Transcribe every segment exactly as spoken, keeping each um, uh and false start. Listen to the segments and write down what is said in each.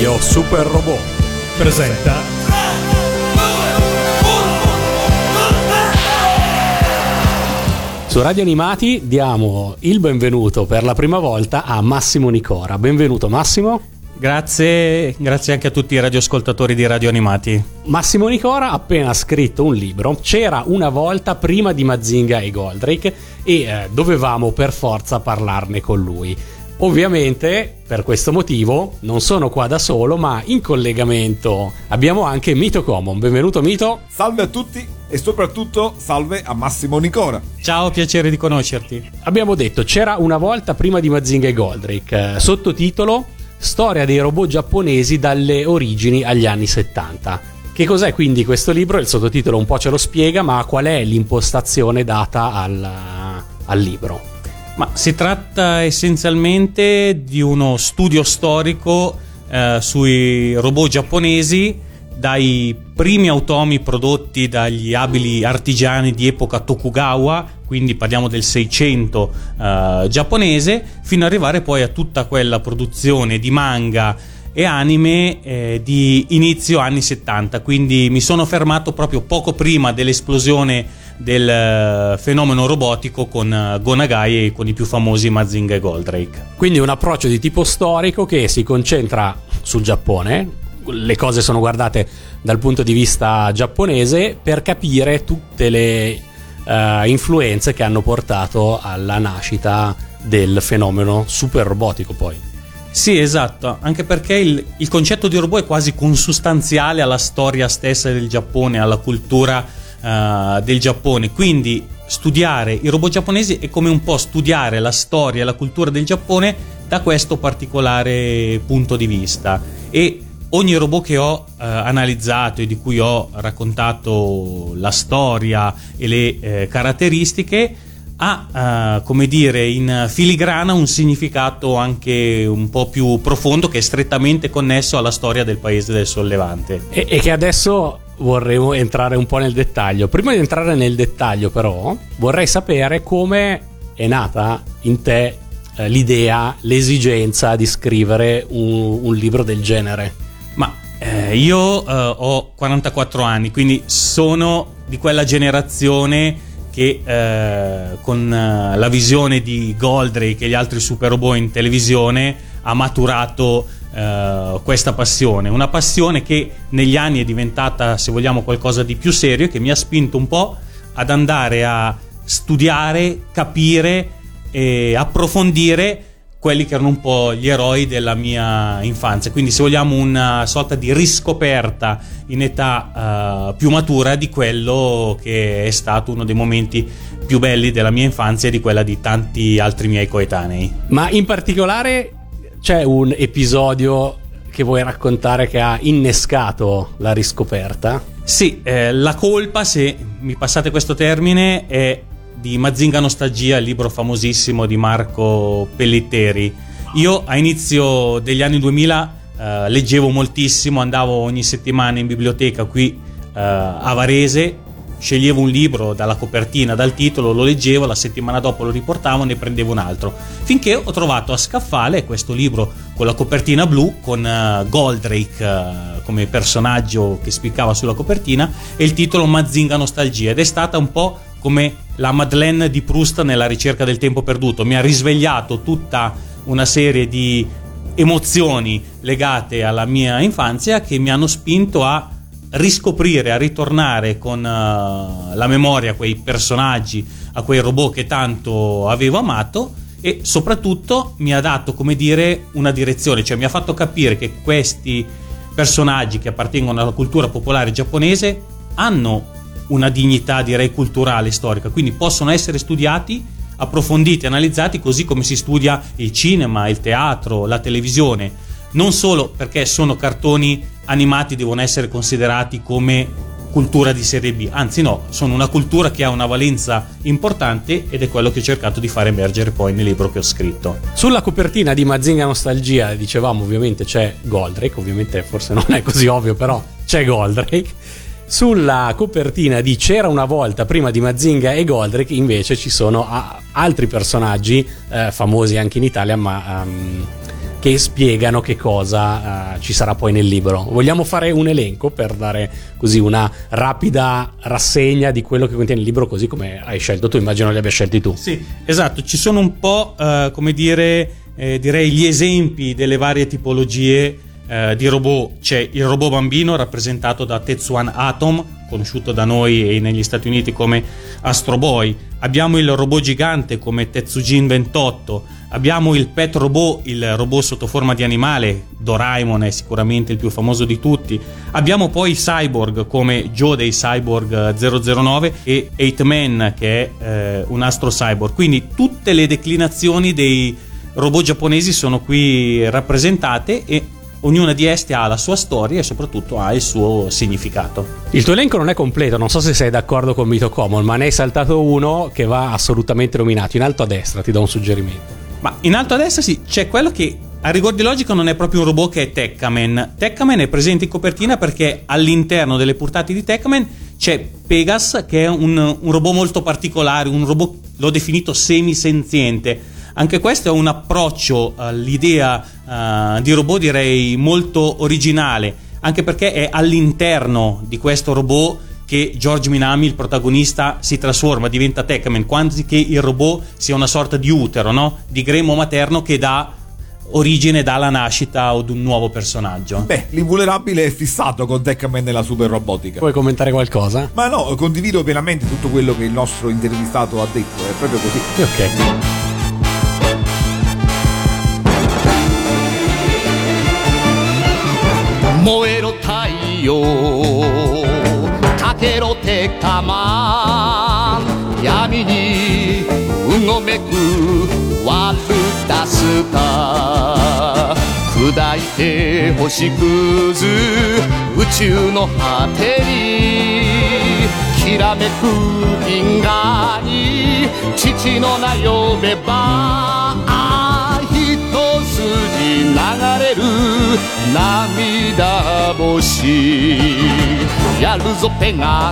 Io Super Robot presenta su Radio Animati. Diamo il benvenuto per la prima volta a Massimo Nicora. Benvenuto Massimo. Grazie, grazie anche a tutti i radioascoltatori di Radio Animati. Massimo Nicora ha appena scritto un libro, C'era una volta prima di Mazinga e Goldrake, e eh, dovevamo per forza parlarne con lui. Ovviamente per questo motivo non sono qua da solo, ma in collegamento abbiamo anche Mito Comon. Benvenuto Mito. Salve a tutti e soprattutto salve a Massimo Nicora. Ciao, piacere di conoscerti. Abbiamo detto C'era una volta prima di Mazinga e Goldrake, sottotitolo Storia dei robot giapponesi dalle origini agli anni settanta. Che cos'è quindi questo libro? Il sottotitolo un po' ce lo spiega, ma qual è l'impostazione data al, al libro? Ma si tratta essenzialmente di uno studio storico eh, sui robot giapponesi, dai primi automi prodotti dagli abili artigiani di epoca Tokugawa, quindi parliamo del Seicento eh, giapponese, fino ad arrivare poi a tutta quella produzione di manga e anime eh, di inizio anni settanta. Quindi mi sono fermato proprio poco prima dell'esplosione del fenomeno robotico con Go Nagai e con i più famosi Mazinga e Goldrake. Quindi un approccio di tipo storico che si concentra sul Giappone. Le cose sono guardate dal punto di vista giapponese per capire tutte le uh, influenze che hanno portato alla nascita del fenomeno super robotico poi. Sì, esatto, anche perché il, il concetto di robot è quasi consustanziale alla storia stessa del Giappone, alla cultura uh, del Giappone. Quindi studiare i robot giapponesi è come un po' studiare la storia e la cultura del Giappone da questo particolare punto di vista. E ogni robot che ho eh, analizzato e di cui ho raccontato la storia e le eh, caratteristiche ha, eh, come dire, in filigrana un significato anche un po' più profondo che è strettamente connesso alla storia del paese del Sollevante. E, e che adesso vorremmo entrare un po' nel dettaglio. Prima di entrare nel dettaglio però vorrei sapere come è nata in te eh, l'idea, l'esigenza di scrivere un, un libro del genere. Ma eh, io eh, ho quarantaquattro anni, quindi sono di quella generazione che eh, con eh, la visione di Goldrake e gli altri super robot in televisione ha maturato eh, questa passione. Una passione che negli anni è diventata, se vogliamo, qualcosa di più serio e che mi ha spinto un po' ad andare a studiare, capire e approfondire quelli che erano un po' gli eroi della mia infanzia. Quindi se vogliamo una sorta di riscoperta in età uh, più matura di quello che è stato uno dei momenti più belli della mia infanzia e di quella di tanti altri miei coetanei. Ma in particolare c'è un episodio che vuoi raccontare che ha innescato la riscoperta? Sì, eh, la colpa, se mi passate questo termine, è di Mazinga Nostalgia, il libro famosissimo di Marco Pellitteri. Io a inizio degli anni duemila eh, leggevo moltissimo, andavo ogni settimana in biblioteca qui eh, a Varese, sceglievo un libro dalla copertina, dal titolo, lo leggevo, la settimana dopo lo riportavo, ne prendevo un altro, finché ho trovato a scaffale questo libro con la copertina blu, con eh, Goldrake eh, come personaggio che spiccava sulla copertina, e il titolo Mazinga Nostalgia, ed è stata un po' come la Madeleine di Proust nella ricerca del tempo perduto. Mi ha risvegliato tutta una serie di emozioni legate alla mia infanzia che mi hanno spinto a riscoprire, a ritornare con uh, la memoria a quei personaggi, a quei robot che tanto avevo amato, e soprattutto mi ha dato, come dire, una direzione, cioè mi ha fatto capire che questi personaggi che appartengono alla cultura popolare giapponese hanno una dignità, direi, culturale e storica, quindi possono essere studiati, approfonditi, analizzati, così come si studia il cinema, il teatro, la televisione. Non solo perché sono cartoni animati devono essere considerati come cultura di serie B, anzi no, sono una cultura che ha una valenza importante, ed è quello che ho cercato di far emergere poi nel libro che ho scritto. Sulla copertina di Mazinga Nostalgia, dicevamo, ovviamente c'è Goldrake, ovviamente forse non è così ovvio, però c'è Goldrake. Sulla copertina di C'era una volta prima di Mazinga e Goldrake invece ci sono altri personaggi eh, famosi anche in Italia, ma um, che spiegano che cosa uh, ci sarà poi nel libro. Vogliamo fare un elenco per dare così una rapida rassegna di quello che contiene il libro, così come hai scelto tu, immagino li abbia scelti tu. Sì, esatto, ci sono un po' uh, come dire eh, direi gli esempi delle varie tipologie uh, di robot. C'è il robot bambino rappresentato da Tetsuwan Atom, conosciuto da noi e negli Stati Uniti come Astro Boy. Abbiamo il robot gigante come Tetsujin ventotto, abbiamo il pet robot, il robot sotto forma di animale, Doraemon è sicuramente il più famoso di tutti. Abbiamo poi Cyborg come Joe dei Cyborg zero zero nove e Techman che è eh, un astro cyborg. Quindi tutte le declinazioni dei robot giapponesi sono qui rappresentate e ognuna di esse ha la sua storia e soprattutto ha il suo significato. Il tuo elenco non è completo, non so se sei d'accordo con Mito Comon, ma ne hai saltato uno che va assolutamente nominato. In alto a destra ti do un suggerimento. Ma in alto a destra sì, c'è quello che a rigor di logica non è proprio un robot, che è Tekkaman. Tekkaman è presente in copertina perché all'interno delle portate di Tekkaman c'è Pegasus, che è un, un robot molto particolare, un robot, l'ho definito, semisenziente. Anche questo è un approccio all'idea uh, di robot, direi molto originale, anche perché è all'interno di questo robot che George Minami, il protagonista, si trasforma, diventa Techman, quasi che il robot sia una sorta di utero, no? Di grembo materno che dà origine, dalla nascita ad un nuovo personaggio. Beh, l'invulnerabile è fissato con Techman nella super robotica. Puoi commentare qualcosa? Ma no, condivido pienamente tutto quello che il nostro intervistato ha detto, è proprio così. Ok. Moero taiyo, takero tekkaman, yami ni ugomeku waruta suta, kudaite hoshiku zu uchuu no hate ni, kirameku ginga ni, chichi no nayobe ba. Tetsuwan Atom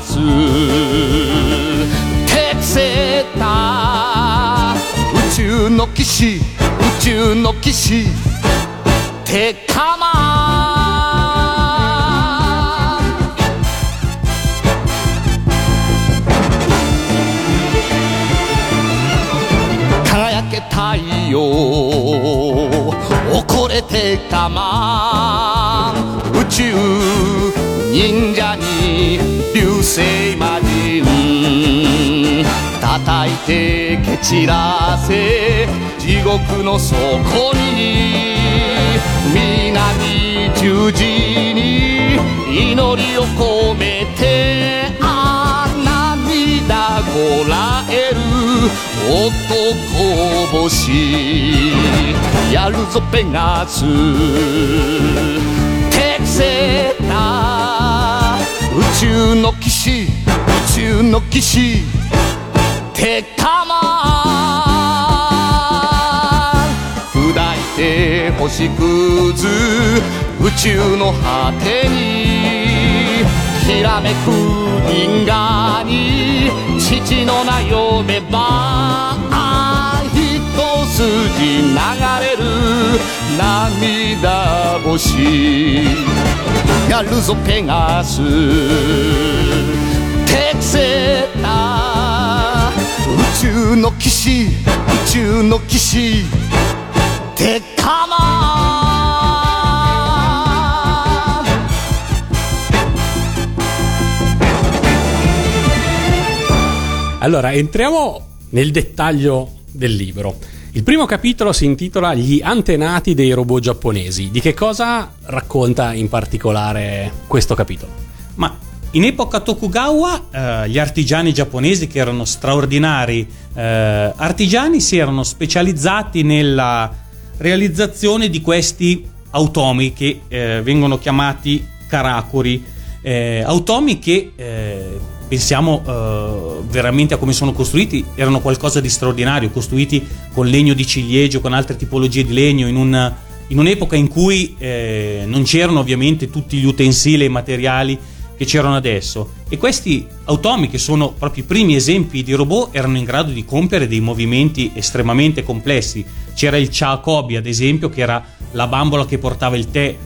Allora, entriamo nel dettaglio del libro. Il primo capitolo si intitola Gli antenati dei robot giapponesi. Di che cosa racconta in particolare questo capitolo? Ma in epoca Tokugawa eh, gli artigiani giapponesi, che erano straordinari eh, artigiani, si erano specializzati nella realizzazione di questi automi che eh, vengono chiamati karakuri, eh, automi che eh, pensiamo eh, veramente a come sono costruiti, erano qualcosa di straordinario, costruiti con legno di ciliegio, con altre tipologie di legno, in, un, in un'epoca in cui eh, non c'erano ovviamente tutti gli utensili e i materiali che c'erano adesso, e questi automi, che sono proprio i primi esempi di robot, erano in grado di compiere dei movimenti estremamente complessi. C'era il Chaakobi, ad esempio, che era la bambola che portava il tè,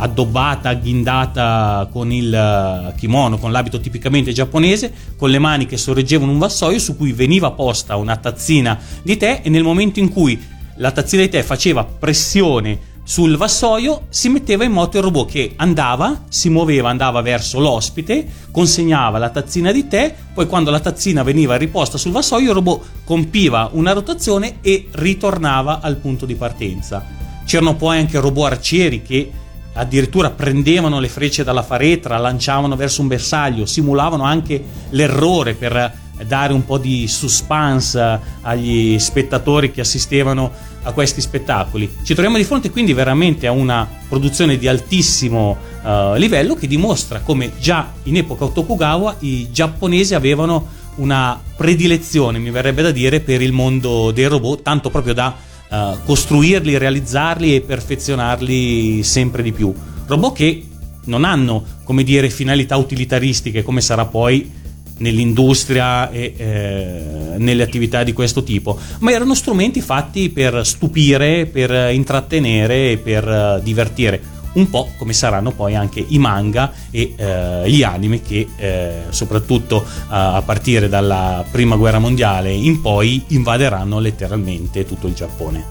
addobbata, agghindata con il kimono, con l'abito tipicamente giapponese, con le mani che sorreggevano un vassoio su cui veniva posta una tazzina di tè, e nel momento in cui la tazzina di tè faceva pressione sul vassoio si metteva in moto il robot, che andava, si muoveva, andava verso l'ospite, consegnava la tazzina di tè, poi quando la tazzina veniva riposta sul vassoio il robot compiva una rotazione e ritornava al punto di partenza. C'erano poi anche robot arcieri che addirittura prendevano le frecce dalla faretra, lanciavano verso un bersaglio, simulavano anche l'errore per dare un po' di suspense agli spettatori che assistevano a questi spettacoli. Ci troviamo di fronte quindi veramente a una produzione di altissimo uh, livello, che dimostra come già in epoca Tokugawa i giapponesi avevano una predilezione, mi verrebbe da dire, per il mondo dei robot, tanto proprio da Uh, costruirli, realizzarli e perfezionarli sempre di più. Robot che non hanno, come dire, finalità utilitaristiche, come sarà poi nell'industria e eh, nelle attività di questo tipo, ma erano strumenti fatti per stupire, per intrattenere e per uh, divertire, un po' come saranno poi anche i manga e eh, gli anime, che eh, soprattutto eh, a partire dalla prima guerra mondiale in poi invaderanno letteralmente tutto il Giappone.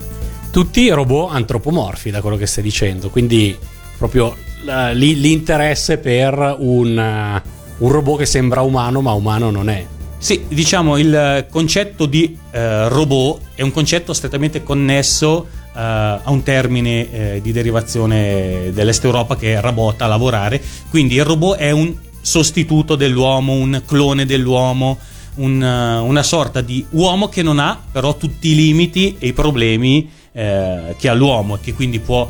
Tutti robot antropomorfi, da quello che stai dicendo, quindi proprio eh, l'interesse per un, uh, un robot che sembra umano ma umano non è. Sì, diciamo il concetto di eh, robot è un concetto strettamente connesso Uh, a un termine eh, di derivazione dell'Est Europa che è rabota, lavorare, quindi il robot è un sostituto dell'uomo, un clone dell'uomo, un, uh, una sorta di uomo che non ha però tutti i limiti e i problemi eh, che ha l'uomo, e che quindi può uh,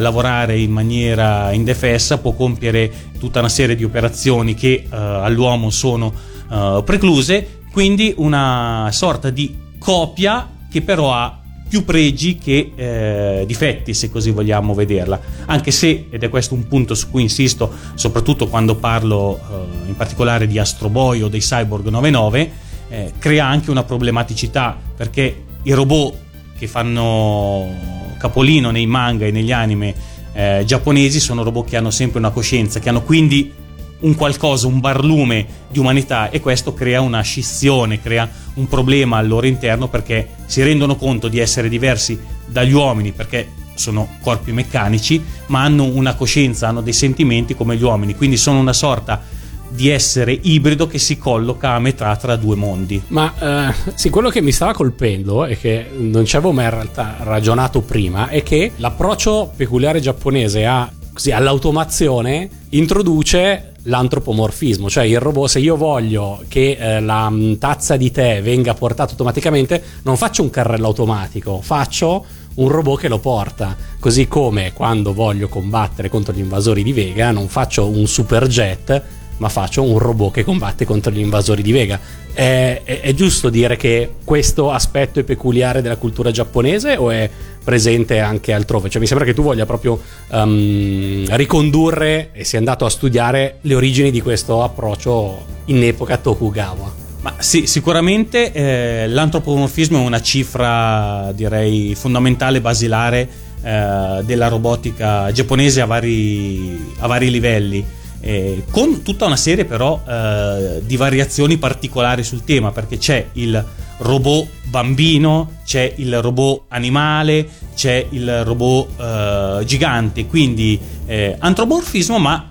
lavorare in maniera indefessa, può compiere tutta una serie di operazioni che uh, all'uomo sono uh, precluse, quindi una sorta di copia che però ha più pregi che eh, difetti, se così vogliamo vederla, anche se, ed è questo un punto su cui insisto soprattutto quando parlo eh, in particolare di Astro Boy o dei Cyborg novantanove, eh, crea anche una problematicità, perché i robot che fanno capolino nei manga e negli anime eh, giapponesi sono robot che hanno sempre una coscienza, che hanno quindi un qualcosa, un barlume di umanità, e questo crea una scissione, crea un problema al loro interno, perché si rendono conto di essere diversi dagli uomini perché sono corpi meccanici, ma hanno una coscienza, hanno dei sentimenti come gli uomini, quindi sono una sorta di essere ibrido che si colloca a metà tra due mondi. Ma eh, sì, quello che mi stava colpendo e che non ci avevo mai in realtà ragionato prima è che l'approccio peculiare giapponese a, così, all'automazione introduce l'antropomorfismo, cioè il robot, se io voglio che eh, la tazza di tè venga portata automaticamente, non faccio un carrello automatico, faccio un robot che lo porta, così come quando voglio combattere contro gli invasori di Vega non faccio un super jet, ma faccio un robot che combatte contro gli invasori di Vega. È, è, è giusto dire che questo aspetto è peculiare della cultura giapponese o è presente anche altrove? Cioè mi sembra che tu voglia proprio um, ricondurre, e sei andato a studiare le origini di questo approccio in epoca Tokugawa. Ma sì, sicuramente eh, l'antropomorfismo è una cifra, direi, fondamentale, basilare eh, della robotica giapponese a vari, a vari livelli. Eh, con tutta una serie però eh, di variazioni particolari sul tema, perché c'è il robot bambino, c'è il robot animale, c'è il robot eh, gigante, quindi eh, antropomorfismo, ma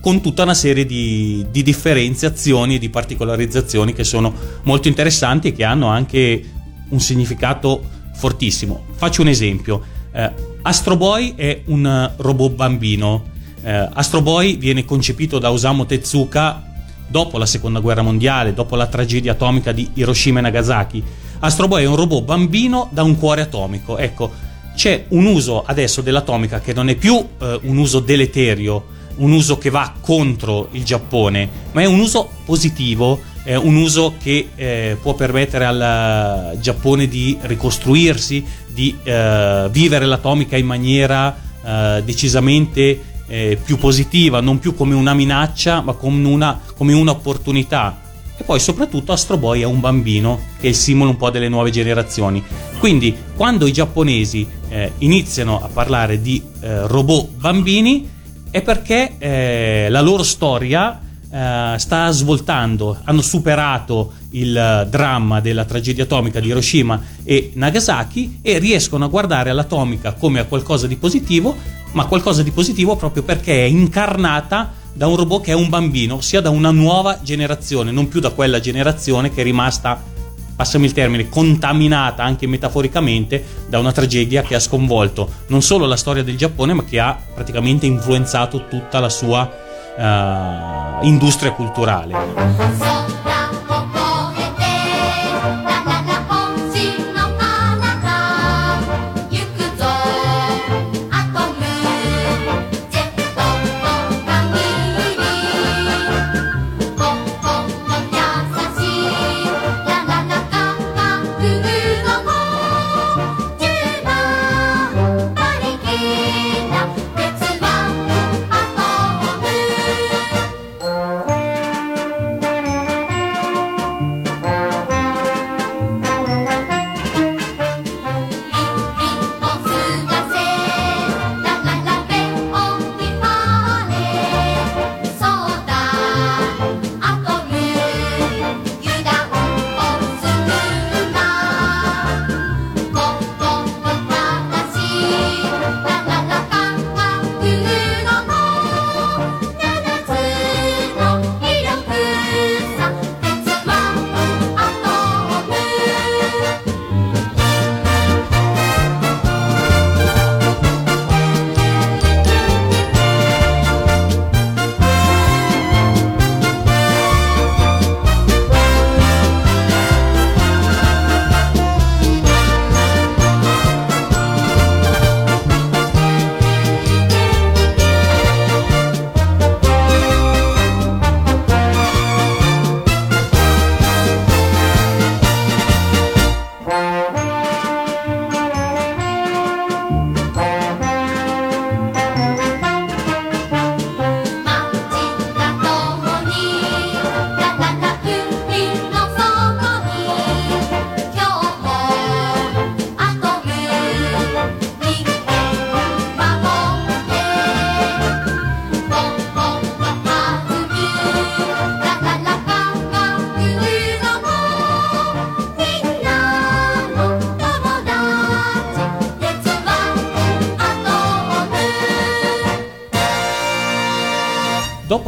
con tutta una serie di, di differenziazioni e di particolarizzazioni che sono molto interessanti e che hanno anche un significato fortissimo. Faccio un esempio, eh, Astro Boy è un robot bambino. Uh, Astro Boy viene concepito da Osamu Tezuka dopo la seconda guerra mondiale, dopo la tragedia atomica di Hiroshima e Nagasaki. Astro Boy è un robot bambino da un cuore atomico. Ecco, c'è un uso adesso dell'atomica che non è più uh, un uso deleterio, un uso che va contro il Giappone, ma è un uso positivo, è un uso che eh, può permettere al Giappone di ricostruirsi, di uh, vivere l'atomica in maniera uh, decisamente eh, più positiva, non più come una minaccia, ma come una, come un'opportunità. E poi soprattutto Astro Boy è un bambino che è il simbolo un po' delle nuove generazioni. Quindi quando i giapponesi eh, iniziano a parlare di eh, robot bambini è perché eh, la loro storia eh, sta svoltando, hanno superato il dramma della tragedia atomica di Hiroshima e Nagasaki e riescono a guardare all'atomica come a qualcosa di positivo, ma qualcosa di positivo proprio perché è incarnata da un robot che è un bambino, ossia da una nuova generazione, non più da quella generazione che è rimasta, passami il termine, contaminata anche metaforicamente da una tragedia che ha sconvolto non solo la storia del Giappone, ma che ha praticamente influenzato tutta la sua uh, industria culturale.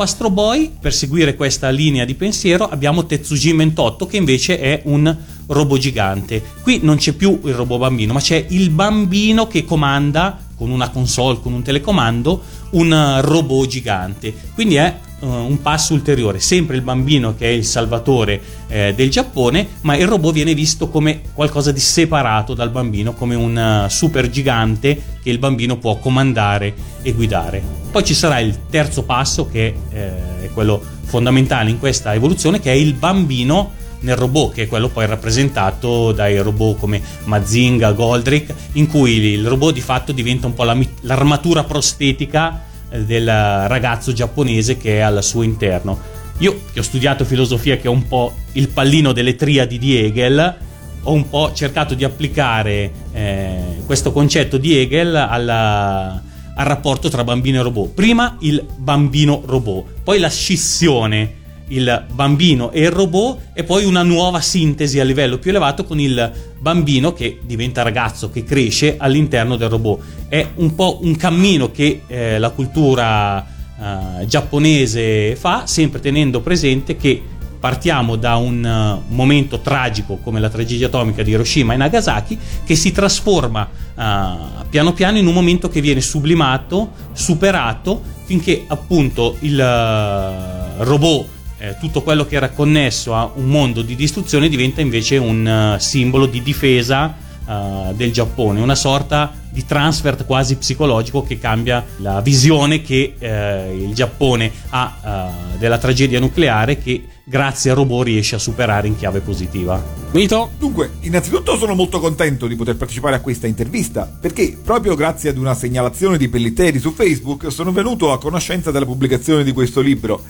Astro Boy, per seguire questa linea di pensiero, abbiamo Tetsujin ventotto, che invece è un robot gigante. Qui non c'è più il robot bambino, ma c'è il bambino che comanda con una console, con un telecomando, un robot gigante. Quindi è uh, un passo ulteriore, sempre il bambino che è il salvatore eh, del Giappone, ma il robot viene visto come qualcosa di separato dal bambino, come un uh, super gigante che il bambino può comandare e guidare. Poi ci sarà il terzo passo, che eh, è quello fondamentale in questa evoluzione, che è il bambino nel robot, che è quello poi rappresentato dai robot come Mazinga, Goldrake, in cui il robot di fatto diventa un po' la, l'armatura prostetica eh, del ragazzo giapponese che è al suo interno. Io, che ho studiato filosofia, che è un po' il pallino delle triadi di Hegel, ho un po' cercato di applicare eh, questo concetto di Hegel alla... al rapporto tra bambino e robot. Prima il bambino robot, poi la scissione, il bambino e il robot, e poi una nuova sintesi a livello più elevato con il bambino che diventa ragazzo, che cresce all'interno del robot. È un po' un cammino che eh, la cultura eh, giapponese fa, sempre tenendo presente che partiamo da un uh, momento tragico come la tragedia atomica di Hiroshima e Nagasaki, che si trasforma uh, piano piano in un momento che viene sublimato, superato, finché appunto il uh, robot, eh, tutto quello che era connesso a un mondo di distruzione, diventa invece un uh, simbolo di difesa uh, del Giappone, una sorta di transfert quasi psicologico che cambia la visione che eh, il Giappone ha uh, della tragedia nucleare, che grazie a robot riesce a superare in chiave positiva. Mito? Dunque, innanzitutto sono molto contento di poter partecipare a questa intervista, perché proprio grazie ad una segnalazione di Pellitteri su Facebook sono venuto a conoscenza della pubblicazione di questo libro,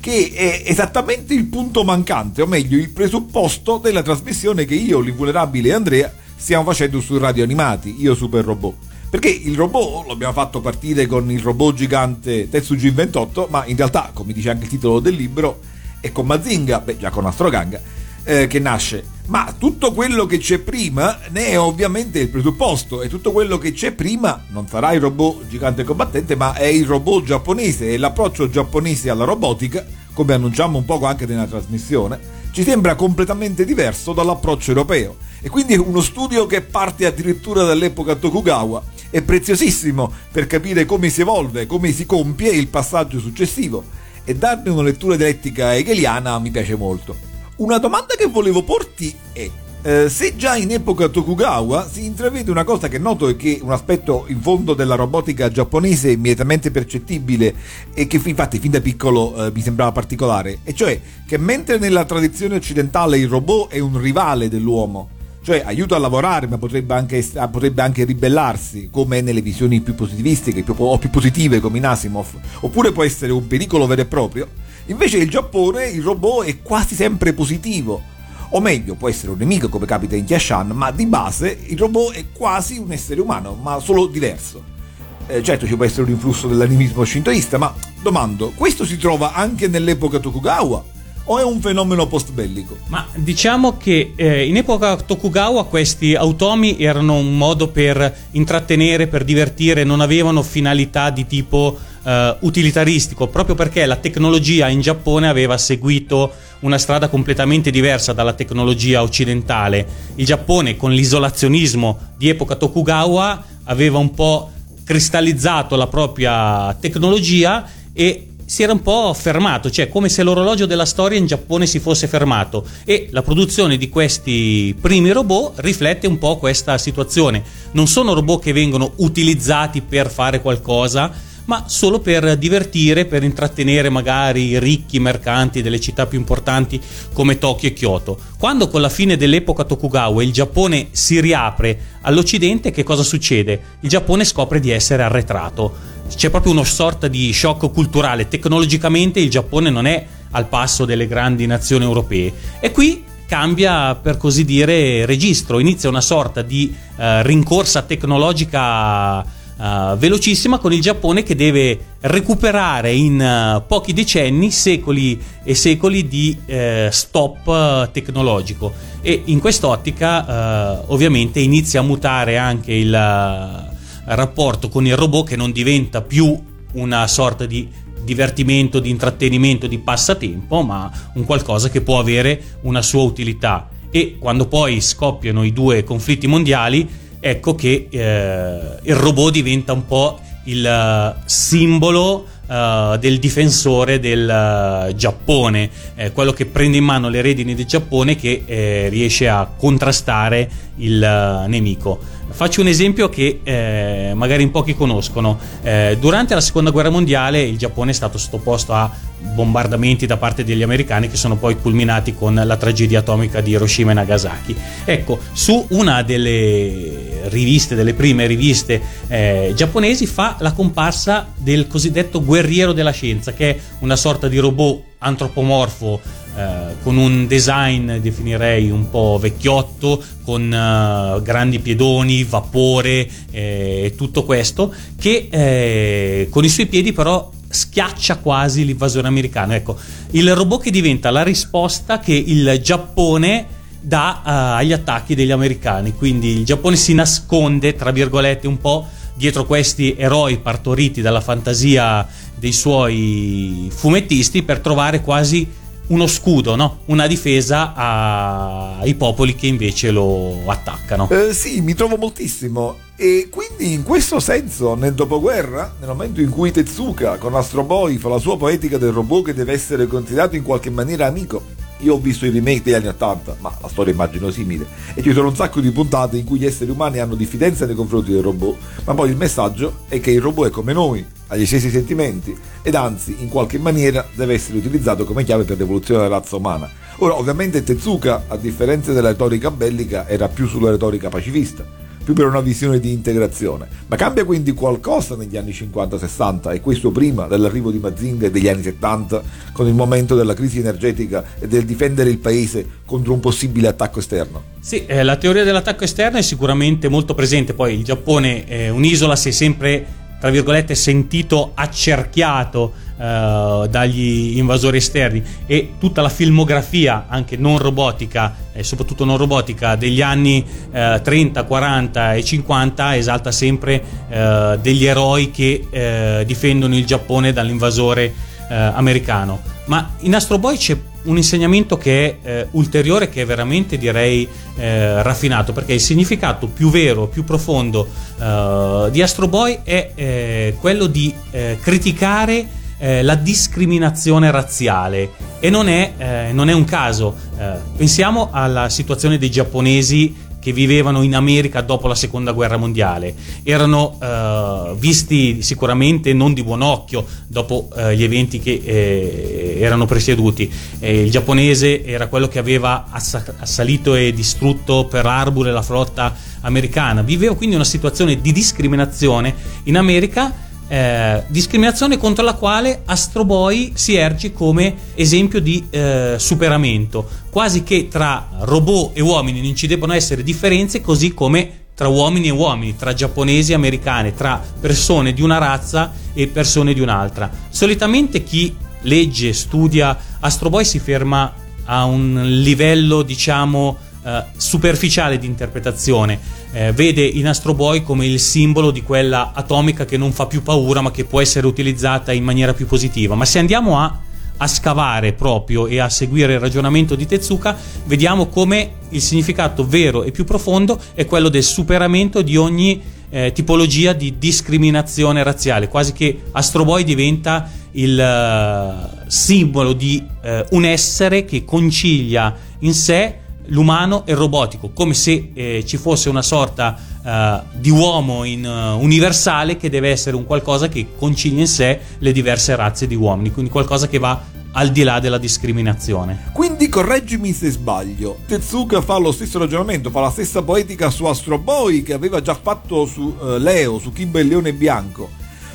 che è esattamente il punto mancante, o meglio il presupposto della trasmissione che io, l'invulnerabile Andrea, stiamo facendo su Radio Animati, Io Super Robot. Perché il robot lo abbiamo fatto partire con il robot gigante Tetsujin ventotto, ma in realtà, come dice anche il titolo del libro, è con Mazinga, beh già con Astro Ganga, eh, che nasce. Ma tutto quello che c'è prima ne è ovviamente il presupposto, e tutto quello che c'è prima non sarà il robot gigante combattente, ma è il robot giapponese, e l'approccio giapponese alla robotica, come annunciamo un poco anche nella trasmissione, ci sembra completamente diverso dall'approccio europeo. E quindi è uno studio che parte addirittura dall'epoca Tokugawa, è preziosissimo per capire come si evolve, come si compie il passaggio successivo, e darne una lettura dialettica hegeliana mi piace molto. Una domanda che volevo porti è eh, se già in epoca Tokugawa si intravede una cosa che noto e che un aspetto in fondo della robotica giapponese immediatamente percettibile e che infatti fin da piccolo eh, mi sembrava particolare, e cioè che mentre nella tradizione occidentale il robot è un rivale dell'uomo, cioè aiuta a lavorare ma potrebbe anche, potrebbe anche ribellarsi, come nelle visioni più positivistiche più, o più positive come in Asimov, oppure può essere un pericolo vero e proprio, invece in Giappone il robot è quasi sempre positivo, o meglio può essere un nemico come capita in Kyashan, ma di base il robot è quasi un essere umano ma solo diverso. Eh, certo ci può essere un influsso dell'animismo shintoista, ma domando, questo si trova anche nell'epoca Tokugawa o è un fenomeno post-bellico? Ma diciamo che eh, in epoca Tokugawa questi automi erano un modo per intrattenere, per divertire, non avevano finalità di tipo eh, utilitaristico, proprio perché la tecnologia in Giappone aveva seguito una strada completamente diversa dalla tecnologia occidentale. Il Giappone, con l'isolazionismo di epoca Tokugawa, aveva un po' cristallizzato la propria tecnologia e si era un po' fermato, cioè come se l'orologio della storia in Giappone si fosse fermato, e la produzione di questi primi robot riflette un po' questa situazione. Non sono robot che vengono utilizzati per fare qualcosa, ma solo per divertire, per intrattenere magari i ricchi mercanti delle città più importanti come Tokyo e Kyoto. Quando con la fine dell'epoca Tokugawa il Giappone si riapre all'Occidente, che cosa succede? Il Giappone scopre di essere arretrato. C'è proprio una sorta di shock culturale, tecnologicamente il Giappone non è al passo delle grandi nazioni europee, e qui cambia, per così dire, registro, inizia una sorta di eh, rincorsa tecnologica eh, velocissima, con il Giappone che deve recuperare in eh, pochi decenni secoli e secoli di eh, stop tecnologico, e in quest'ottica eh, ovviamente inizia a mutare anche il rapporto con il robot, che non diventa più una sorta di divertimento, di intrattenimento, di passatempo, ma un qualcosa che può avere una sua utilità. E quando poi scoppiano i due conflitti mondiali, ecco che eh, il robot diventa un po' il simbolo eh, del difensore del Giappone, eh, quello che prende in mano le redini del Giappone, che eh, riesce a contrastare il nemico. Faccio un esempio che eh, magari in pochi conoscono. Eh, durante la seconda guerra mondiale il Giappone è stato sottoposto a bombardamenti da parte degli americani, che sono poi culminati con la tragedia atomica di Hiroshima e Nagasaki. Ecco, su una delle riviste, delle prime riviste eh, giapponesi, fa la comparsa del cosiddetto guerriero della scienza, che è una sorta di robot antropomorfo eh, con un design, definirei, un po' vecchiotto, con eh, grandi piedoni, vapore e eh, tutto questo, che eh, con i suoi piedi però schiaccia quasi l'invasore americano. Ecco, il robot che diventa la risposta che il Giappone dà eh, agli attacchi degli americani. Quindi il Giappone si nasconde, tra virgolette, un po' dietro questi eroi partoriti dalla fantasia dei suoi fumettisti, per trovare quasi uno scudo, no? Una difesa a... ai popoli che invece lo attaccano. Eh, sì, mi trovo moltissimo. E quindi in questo senso nel dopoguerra, nel momento in cui Tezuka con Astro Boy fa la sua poetica del robot che deve essere considerato in qualche maniera amico, Io ho visto i remake degli anni ottanta, ma la storia immagino simile, e ci sono un sacco di puntate in cui gli esseri umani hanno diffidenza nei confronti del robot, ma poi il messaggio è che il robot è come noi, ha gli stessi sentimenti, ed anzi, in qualche maniera, deve essere utilizzato come chiave per l'evoluzione della razza umana. Ora, ovviamente Tezuka, a differenza della retorica bellica, era più sulla retorica pacifista, più per una visione di integrazione. Ma cambia quindi qualcosa negli anni cinquanta sessanta, e questo prima dell'arrivo di Mazinga e degli anni settanta, con il momento della crisi energetica e del difendere il paese contro un possibile attacco esterno? Sì, eh, la teoria dell'attacco esterno è sicuramente molto presente. Poi il Giappone è un'isola, si è sempre, tra virgolette, sentito accerchiato eh, dagli invasori esterni, e tutta la filmografia, anche non robotica, e soprattutto non robotica, degli anni eh, trenta, quaranta e cinquanta esalta sempre eh, degli eroi che eh, difendono il Giappone dall'invasore eh, americano. Ma in Astro Boy c'è un insegnamento che è eh, ulteriore, che è veramente, direi, eh, raffinato, perché il significato più vero, più profondo eh, di Astro Boy è eh, quello di eh, criticare Eh, la discriminazione razziale, e non è, eh, non è un caso. Eh, pensiamo alla situazione dei giapponesi che vivevano in America dopo la seconda guerra mondiale. Erano eh, visti sicuramente non di buon occhio dopo eh, gli eventi che eh, erano presieduti. Eh, il giapponese era quello che aveva ass- assalito e distrutto per Arbore la flotta americana. Viveva quindi una situazione di discriminazione in America. Eh, discriminazione contro la quale Astro Boy si erge come esempio di eh, superamento, quasi che tra robot e uomini non ci debbano essere differenze, così come tra uomini e uomini, tra giapponesi e americani, tra persone di una razza e persone di un'altra. Solitamente chi legge, studia Astro Boy si ferma a un livello, diciamo, eh, superficiale di interpretazione. Eh, vede in Astro Boy come il simbolo di quella atomica che non fa più paura, ma che può essere utilizzata in maniera più positiva. Ma se andiamo a, a scavare proprio e a seguire il ragionamento di Tezuka, vediamo come il significato vero e più profondo è quello del superamento di ogni eh, tipologia di discriminazione razziale, quasi che Astro Boy diventa il uh, simbolo di uh, un essere che concilia in sé l'umano e il robotico, come se eh, ci fosse una sorta uh, di uomo in, uh, universale, che deve essere un qualcosa che concilia in sé le diverse razze di uomini, quindi qualcosa che va al di là della discriminazione. Quindi, correggimi se sbaglio, Tezuka fa lo stesso ragionamento, fa la stessa poetica su Astro Boy che aveva già fatto su uh, Leo, su Kimba e il Leone Bianco,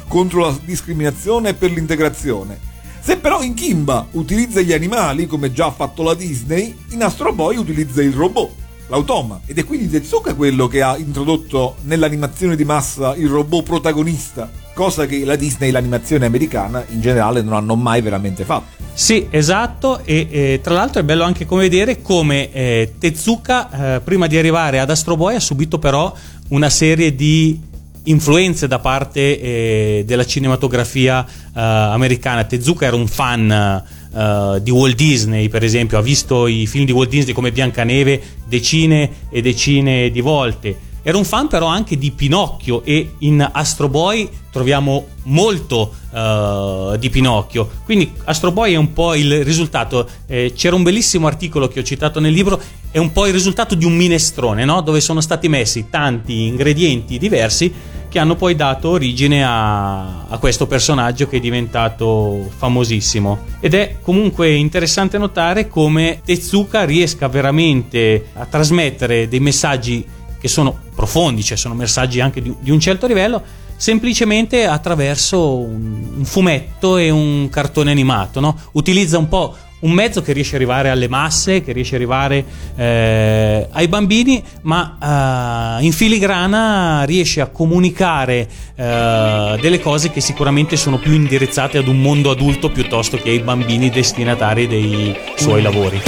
contro la discriminazione e per l'integrazione. Se però in Kimba utilizza gli animali, come già ha fatto la Disney, in Astro Boy utilizza il robot, l'automa, ed è quindi Tezuka quello che ha introdotto nell'animazione di massa il robot protagonista, cosa che la Disney e l'animazione americana in generale non hanno mai veramente fatto. Sì, esatto, e eh, tra l'altro è bello anche come vedere come eh, Tezuka, eh, prima di arrivare ad Astro Boy, ha subito però una serie di influenze da parte eh, della cinematografia eh, americana. Tezuka era un fan eh, di Walt Disney, per esempio, ha visto i film di Walt Disney come Biancaneve decine e decine di volte. Era un fan però anche di Pinocchio, e in Astro Boy troviamo molto uh, di Pinocchio. Quindi Astro Boy è un po' il risultato, eh, c'era un bellissimo articolo che ho citato nel libro, è un po' il risultato di un minestrone, no? Dove sono stati messi tanti ingredienti diversi che hanno poi dato origine a, a questo personaggio che è diventato famosissimo. Ed è comunque interessante notare come Tezuka riesca veramente a trasmettere dei messaggi che sono profondi, cioè sono messaggi anche di, di un certo livello, semplicemente attraverso un, un fumetto e un cartone animato, no? Utilizza un po' un mezzo che riesce ad arrivare alle masse, che riesce ad arrivare eh, ai bambini, ma eh, in filigrana riesce a comunicare eh, delle cose che sicuramente sono più indirizzate ad un mondo adulto piuttosto che ai bambini destinatari dei suoi lavori.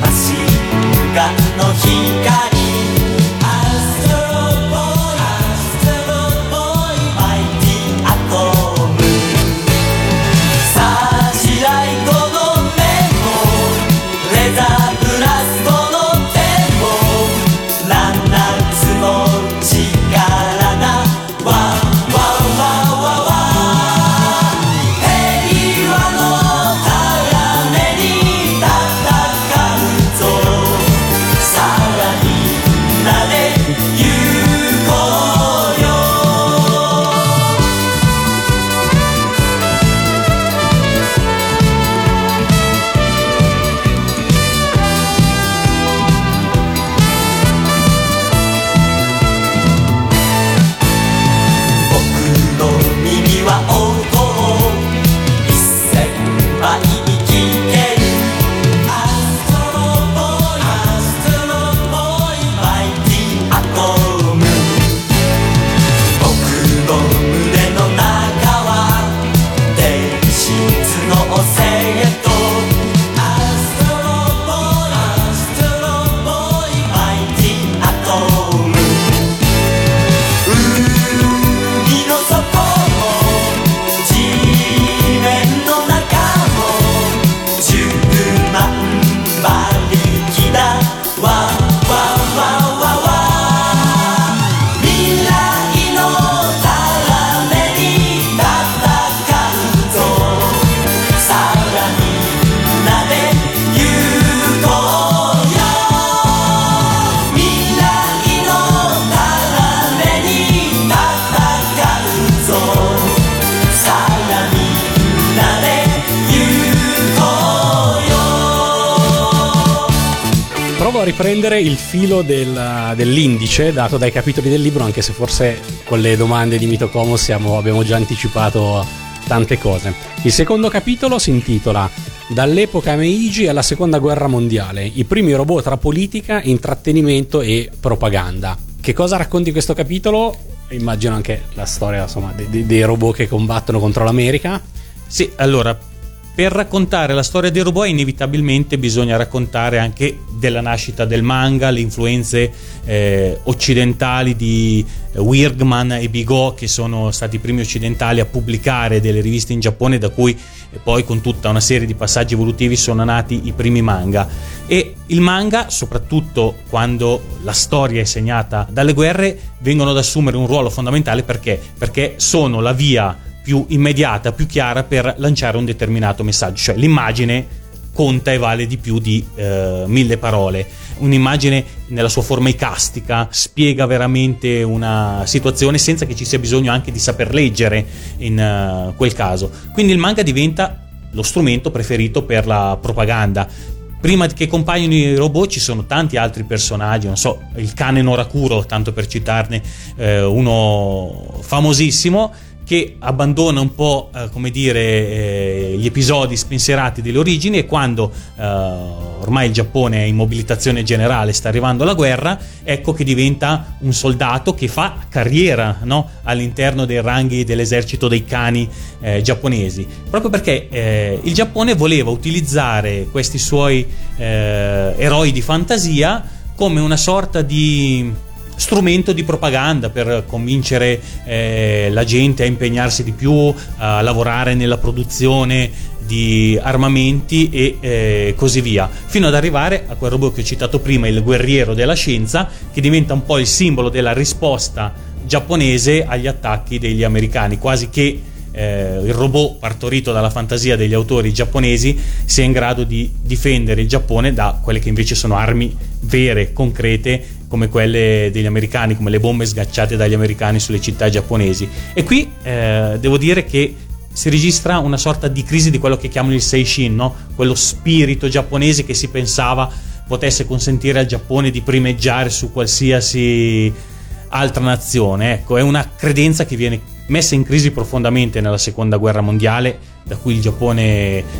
Mazinga riprendere il filo del, dell'indice dato dai capitoli del libro, anche se forse con le domande di Mito Comon siamo, abbiamo già anticipato tante cose. Il secondo capitolo si intitola Dall'epoca Meiji alla seconda guerra mondiale, i primi robot tra politica, intrattenimento e propaganda. Che cosa racconti in questo capitolo? Immagino anche la storia, insomma, dei, dei robot che combattono contro l'America. Sì, allora, per raccontare la storia dei robot inevitabilmente bisogna raccontare anche della nascita del manga, le influenze eh, occidentali di Wirgman e Bigot, che sono stati i primi occidentali a pubblicare delle riviste in Giappone, da cui poi con tutta una serie di passaggi evolutivi sono nati i primi manga. E il manga, soprattutto quando la storia è segnata dalle guerre, vengono ad assumere un ruolo fondamentale. Perché? Perché sono la via più immediata, più chiara per lanciare un determinato messaggio, cioè l'immagine conta e vale di più di eh, mille parole. Un'immagine nella sua forma icastica spiega veramente una situazione senza che ci sia bisogno anche di saper leggere in uh, quel caso. Quindi il manga diventa lo strumento preferito per la propaganda. Prima che compaiano i robot ci sono tanti altri personaggi, non so, il cane Norakuro, tanto per citarne eh, uno famosissimo, che abbandona un po', eh, come dire, eh, gli episodi spensierati delle origini, e quando eh, ormai il Giappone è in mobilitazione generale, sta arrivando la guerra, ecco che diventa un soldato che fa carriera, no? All'interno dei ranghi dell'esercito dei cani eh, giapponesi, proprio perché eh, il Giappone voleva utilizzare questi suoi eh, eroi di fantasia come una sorta di strumento di propaganda per convincere eh, la gente a impegnarsi di più, a lavorare nella produzione di armamenti e eh, così via, fino ad arrivare a quel robot che ho citato prima, il guerriero della scienza, che diventa un po' il simbolo della risposta giapponese agli attacchi degli americani, quasi che eh, il robot partorito dalla fantasia degli autori giapponesi sia in grado di difendere il Giappone da quelle che invece sono armi vere, concrete, come quelle degli americani, come le bombe sganciate dagli americani sulle città giapponesi. E qui eh, devo dire che si registra una sorta di crisi di quello che chiamano il Seishin, no? Quello spirito giapponese che si pensava potesse consentire al Giappone di primeggiare su qualsiasi altra nazione. Ecco, è una credenza che viene messa in crisi profondamente nella seconda guerra mondiale, da cui il Giappone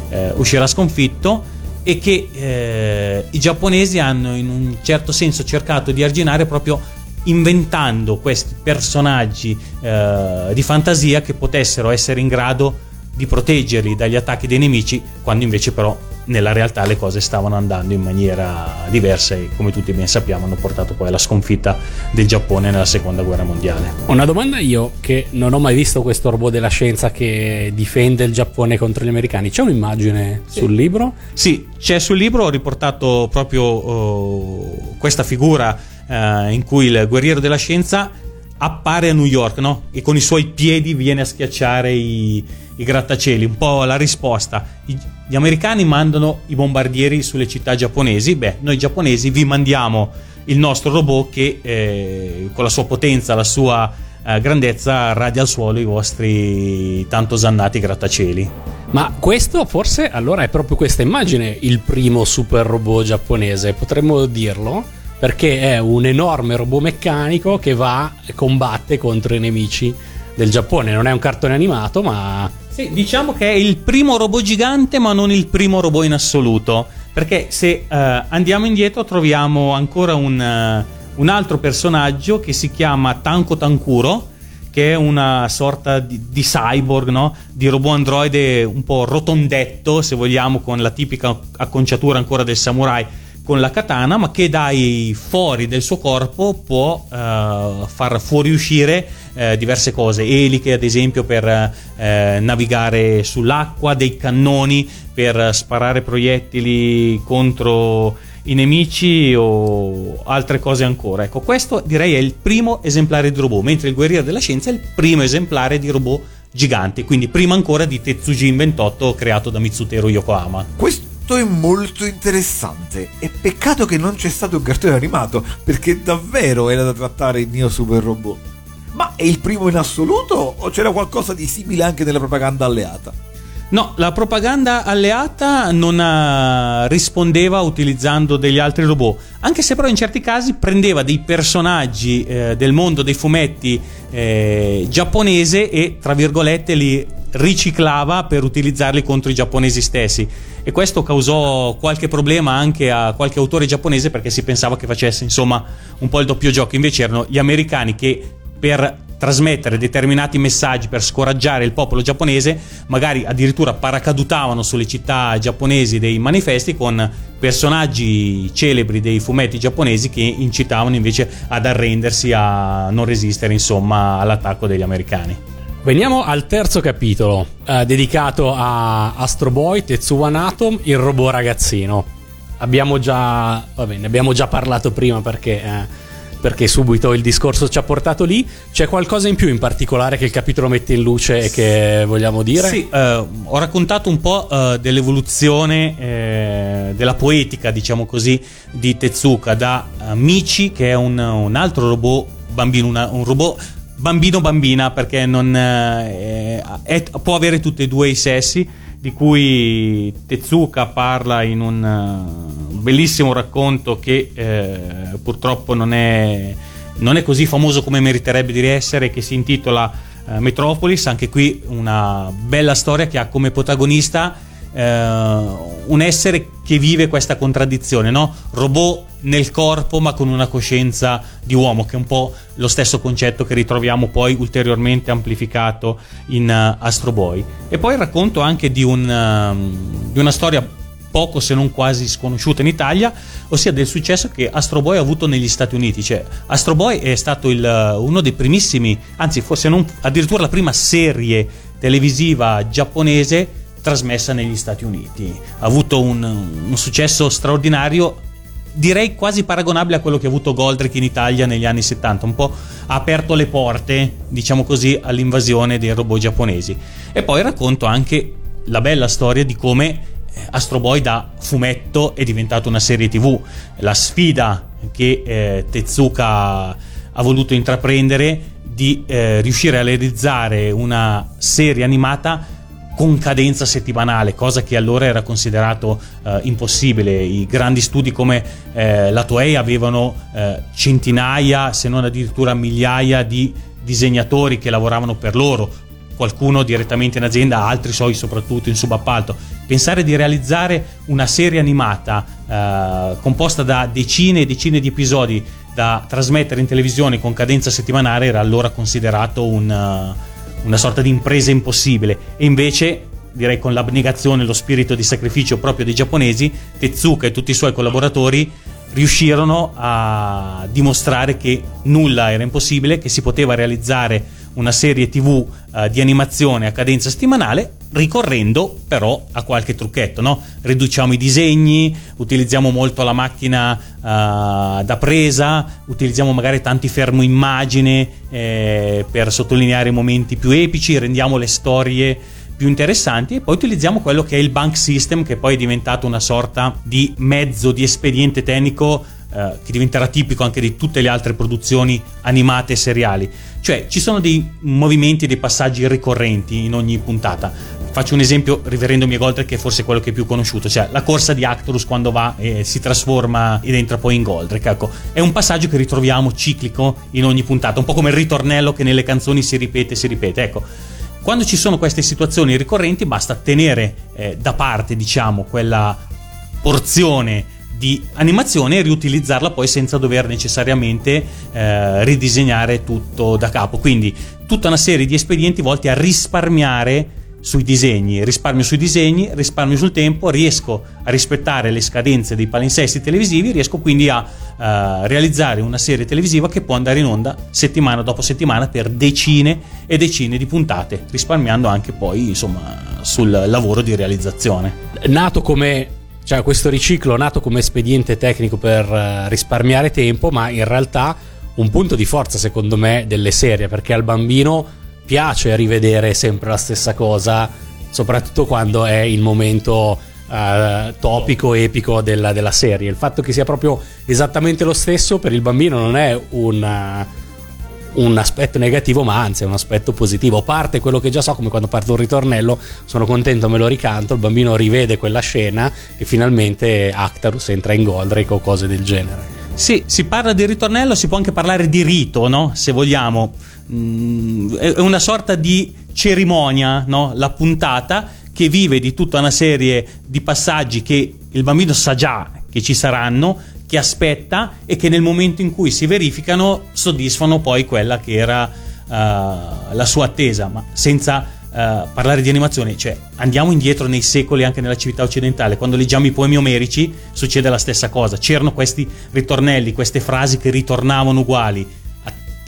eh, uscirà sconfitto, e che eh, i giapponesi hanno in un certo senso cercato di arginare proprio inventando questi personaggi eh, di fantasia che potessero essere in grado di proteggerli dagli attacchi dei nemici, quando invece però nella realtà le cose stavano andando in maniera diversa e, come tutti ben sappiamo, hanno portato poi alla sconfitta del Giappone nella seconda guerra mondiale. Una domanda: io che non ho mai visto questo robot della scienza che difende il Giappone contro gli americani, c'è un'immagine sì. sul libro? Sì, c'è sul libro, ho riportato proprio oh, questa figura eh, in cui il guerriero della scienza appare a New York, no? E con i suoi piedi viene a schiacciare i, i grattacieli, un po' la risposta. I, gli americani mandano i bombardieri sulle città giapponesi, beh, noi giapponesi vi mandiamo il nostro robot che eh, con la sua potenza, la sua eh, grandezza radia al suolo i vostri tanto osannati grattacieli. Ma questo forse allora è proprio questa immagine, il primo super robot giapponese, potremmo dirlo? Perché è un enorme robot meccanico che va e combatte contro i nemici del Giappone. Non è un cartone animato, ma... Sì, diciamo che è il primo robot gigante, ma non il primo robot in assoluto. Perché se uh, andiamo indietro troviamo ancora un, uh, un altro personaggio che si chiama Tanko Tankuro, che è una sorta di, di cyborg, no? Di robot androide un po' rotondetto, se vogliamo, con la tipica acconciatura ancora del samurai, con la katana, ma che dai fori del suo corpo può eh, far fuoriuscire eh, diverse cose, eliche ad esempio per eh, navigare sull'acqua, dei cannoni per sparare proiettili contro i nemici o altre cose ancora. Ecco, questo direi è il primo esemplare di robot, mentre il guerriero della scienza è il primo esemplare di robot gigante, quindi prima ancora di Tetsujin ventotto creato da Mitsuteru Yokoyama. Questo è molto interessante, e peccato che non c'è stato un cartone animato, perché davvero era da trattare il mio super robot. Ma è il primo in assoluto o c'era qualcosa di simile anche nella propaganda alleata? No, la propaganda alleata non ha... rispondeva utilizzando degli altri robot, anche se però in certi casi prendeva dei personaggi eh, del mondo dei fumetti eh, giapponese e tra virgolette li riciclava per utilizzarli contro i giapponesi stessi, e questo causò qualche problema anche a qualche autore giapponese, perché si pensava che facesse insomma un po' il doppio gioco. Invece erano gli americani che, per trasmettere determinati messaggi, per scoraggiare il popolo giapponese, magari addirittura paracadutavano sulle città giapponesi dei manifesti con personaggi celebri dei fumetti giapponesi che incitavano invece ad arrendersi, a non resistere insomma all'attacco degli americani. Veniamo al terzo capitolo eh, dedicato a Astro Boy, Tetsuwan Atom, il robot ragazzino. Abbiamo già, va bene, abbiamo già parlato prima perché... Eh, perché subito il discorso ci ha portato lì. C'è qualcosa in più in particolare che il capitolo mette in luce e che vogliamo dire? Sì, eh, ho raccontato un po' eh, dell'evoluzione eh, della poetica, diciamo così, di Tezuka, da eh, Michi, che è un, un altro robot bambino, una, un robot bambino bambina, perché non eh, è, può avere tutti e due i sessi, di cui Tezuka parla in un bellissimo racconto che eh, purtroppo non è, non è così famoso come meriterebbe di essere, che si intitola eh, Metropolis. Anche qui una bella storia che ha come protagonista eh, un essere che vive questa contraddizione, no? Robot nel corpo ma con una coscienza di uomo, che è un po' lo stesso concetto che ritroviamo poi ulteriormente amplificato in uh, Astro Boy. E poi racconto anche di, un, um, di una storia poco se non quasi sconosciuta in Italia, ossia del successo che Astro Boy ha avuto negli Stati Uniti. Cioè, Astro Boy è stato il, uno dei primissimi, anzi forse non, addirittura la prima serie televisiva giapponese trasmessa negli Stati Uniti. Ha avuto un, un successo straordinario, direi quasi paragonabile a quello che ha avuto Goldrake in Italia negli anni settanta. Un po' ha aperto le porte, diciamo così, all'invasione dei robot giapponesi. E poi racconto anche la bella storia di come Astro Boy da fumetto è diventato una serie tivù, la sfida che eh, Tezuka ha voluto intraprendere di eh, riuscire a realizzare una serie animata con cadenza settimanale, cosa che allora era considerato eh, impossibile. I grandi studi come eh, la Toei avevano eh, centinaia, se non addirittura migliaia di disegnatori che lavoravano per loro, qualcuno direttamente in azienda, altri so, soprattutto in subappalto. Pensare di realizzare una serie animata eh, composta da decine e decine di episodi da trasmettere in televisione con cadenza settimanale era allora considerato un... Uh, una sorta di impresa impossibile. E invece, direi con l'abnegazione e lo spirito di sacrificio proprio dei giapponesi, Tezuka e tutti i suoi collaboratori riuscirono a dimostrare che nulla era impossibile, che si poteva realizzare una serie tivù eh, di animazione a cadenza settimanale, ricorrendo però a qualche trucchetto, no? Riduciamo i disegni, utilizziamo molto la macchina eh, da presa, utilizziamo magari tanti fermoimmagine eh, per sottolineare i momenti più epici, rendiamo le storie più interessanti, e poi utilizziamo quello che è il bank system, che poi è diventato una sorta di mezzo, di espediente tecnico eh, che diventerà tipico anche di tutte le altre produzioni animate e seriali. Cioè, ci sono dei movimenti, dei passaggi ricorrenti in ogni puntata. Faccio un esempio riferendomi a Goldrake, che è forse quello che è più conosciuto, cioè la corsa di Actarus quando va e si trasforma ed entra poi in Goldrake. Ecco, è un passaggio che ritroviamo ciclico in ogni puntata, un po' come il ritornello che nelle canzoni si ripete, si ripete. Ecco, quando ci sono queste situazioni ricorrenti basta tenere eh, da parte, diciamo, quella porzione di animazione e riutilizzarla poi senza dover necessariamente eh, ridisegnare tutto da capo. Quindi tutta una serie di espedienti volti a risparmiare sui disegni, risparmio sui disegni, risparmio sul tempo, riesco a rispettare le scadenze dei palinsesti televisivi, riesco quindi a eh, realizzare una serie televisiva che può andare in onda settimana dopo settimana per decine e decine di puntate, risparmiando anche poi insomma sul lavoro di realizzazione. Nato come... Cioè, questo riciclo nato come espediente tecnico per uh, risparmiare tempo, ma in realtà un punto di forza secondo me delle serie, perché al bambino piace rivedere sempre la stessa cosa, soprattutto quando è il momento uh, topico, epico della, della serie. Il fatto che sia proprio esattamente lo stesso per il bambino non è un, uh, un aspetto negativo, ma anzi è un aspetto positivo. Parte quello che già so, come quando parte un ritornello, sono contento, me lo ricanto, il bambino rivede quella scena e finalmente Actarus entra in Goldrake o cose del genere. Sì, si parla di ritornello, si può anche parlare di rito, no? Se vogliamo, mm, è una sorta di cerimonia, no? La puntata che vive di tutta una serie di passaggi che il bambino sa già che ci saranno, che aspetta e che nel momento in cui si verificano soddisfano poi quella che era uh, la sua attesa. Ma senza uh, parlare di animazione, cioè andiamo indietro nei secoli, anche nella civiltà occidentale, quando leggiamo i poemi omerici succede la stessa cosa, c'erano questi ritornelli, queste frasi che ritornavano uguali.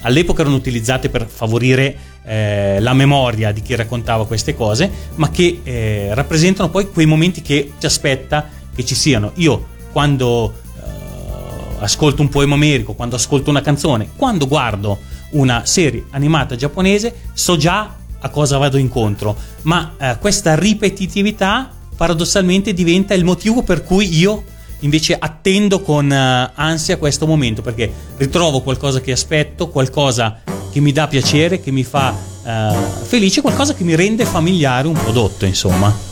All'epoca erano utilizzate per favorire eh, la memoria di chi raccontava queste cose, ma che eh, rappresentano poi quei momenti che ci aspetta che ci siano. Io quando ascolto un poema omerico, quando ascolto una canzone, quando guardo una serie animata giapponese, so già a cosa vado incontro, ma eh, questa ripetitività paradossalmente diventa il motivo per cui io invece attendo con eh, ansia questo momento, perché ritrovo qualcosa che aspetto, qualcosa che mi dà piacere, che mi fa eh, felice, qualcosa che mi rende familiare un prodotto, insomma.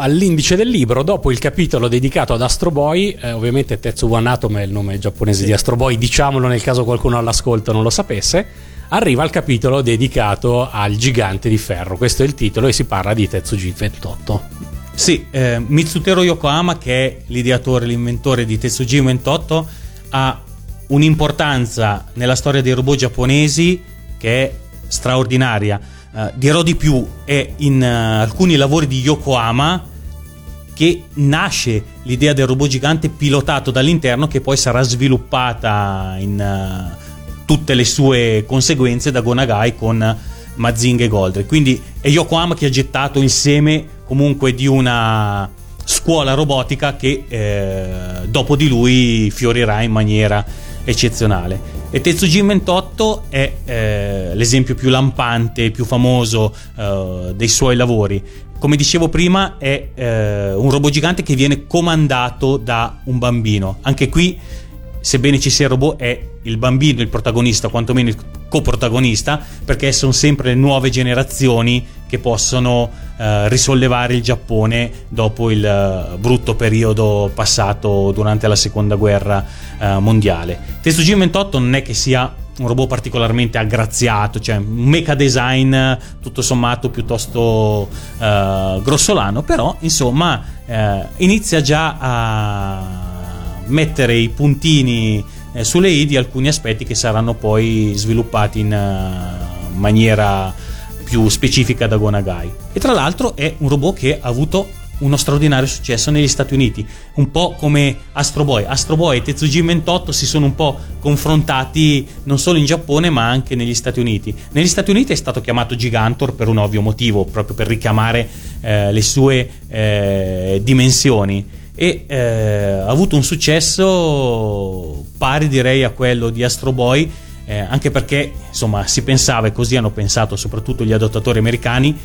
All'indice del libro, dopo il capitolo dedicato ad Astro Boy, eh, ovviamente Tetsuwan Atom è il nome giapponese, sì, di Astro Boy, diciamolo nel caso qualcuno all'ascolto non lo sapesse, arriva il capitolo dedicato al gigante di ferro, questo è il titolo, e si parla di Tetsujin ventotto. Sì, eh, Mitsuteru Yokoyama, che è l'ideatore, l'inventore di Tetsujin ventotto, ha un'importanza nella storia dei robot giapponesi che è straordinaria. Uh, dirò di più, è in uh, alcuni lavori di Yokoyama che nasce l'idea del robot gigante pilotato dall'interno, che poi sarà sviluppata in uh, tutte le sue conseguenze da Go Nagai con uh, Mazinga e Goldrake. Quindi è Yokoyama che ha gettato il seme comunque di una scuola robotica che eh, dopo di lui fiorirà in maniera eccezionale. E Tetsujin ventotto è eh, l'esempio più lampante, più famoso eh, dei suoi lavori. Come dicevo prima, è eh, un robot gigante che viene comandato da un bambino. Anche qui, sebbene ci sia il robot, è il bambino il protagonista, quantomeno il coprotagonista, perché sono sempre le nuove generazioni che possono eh, risollevare il Giappone dopo il eh, brutto periodo passato durante la seconda guerra eh, mondiale. Tetsujin ventotto non è che sia un robot particolarmente aggraziato, cioè un mecha design tutto sommato piuttosto eh, grossolano, però insomma eh, inizia già a mettere i puntini eh, sulle i di alcuni aspetti che saranno poi sviluppati in uh, maniera più specifica da Go Nagai. E tra l'altro è un robot che ha avuto uno straordinario successo negli Stati Uniti, un po' come Astro Boy. Astro Boy e Tetsujin ventotto si sono un po' confrontati non solo in Giappone ma anche negli Stati Uniti. Negli Stati Uniti è stato chiamato Gigantor per un ovvio motivo, proprio per richiamare eh, le sue eh, dimensioni, e eh, ha avuto un successo pari direi a quello di Astro Boy, eh, anche perché insomma si pensava, e così hanno pensato soprattutto gli adottatori americani,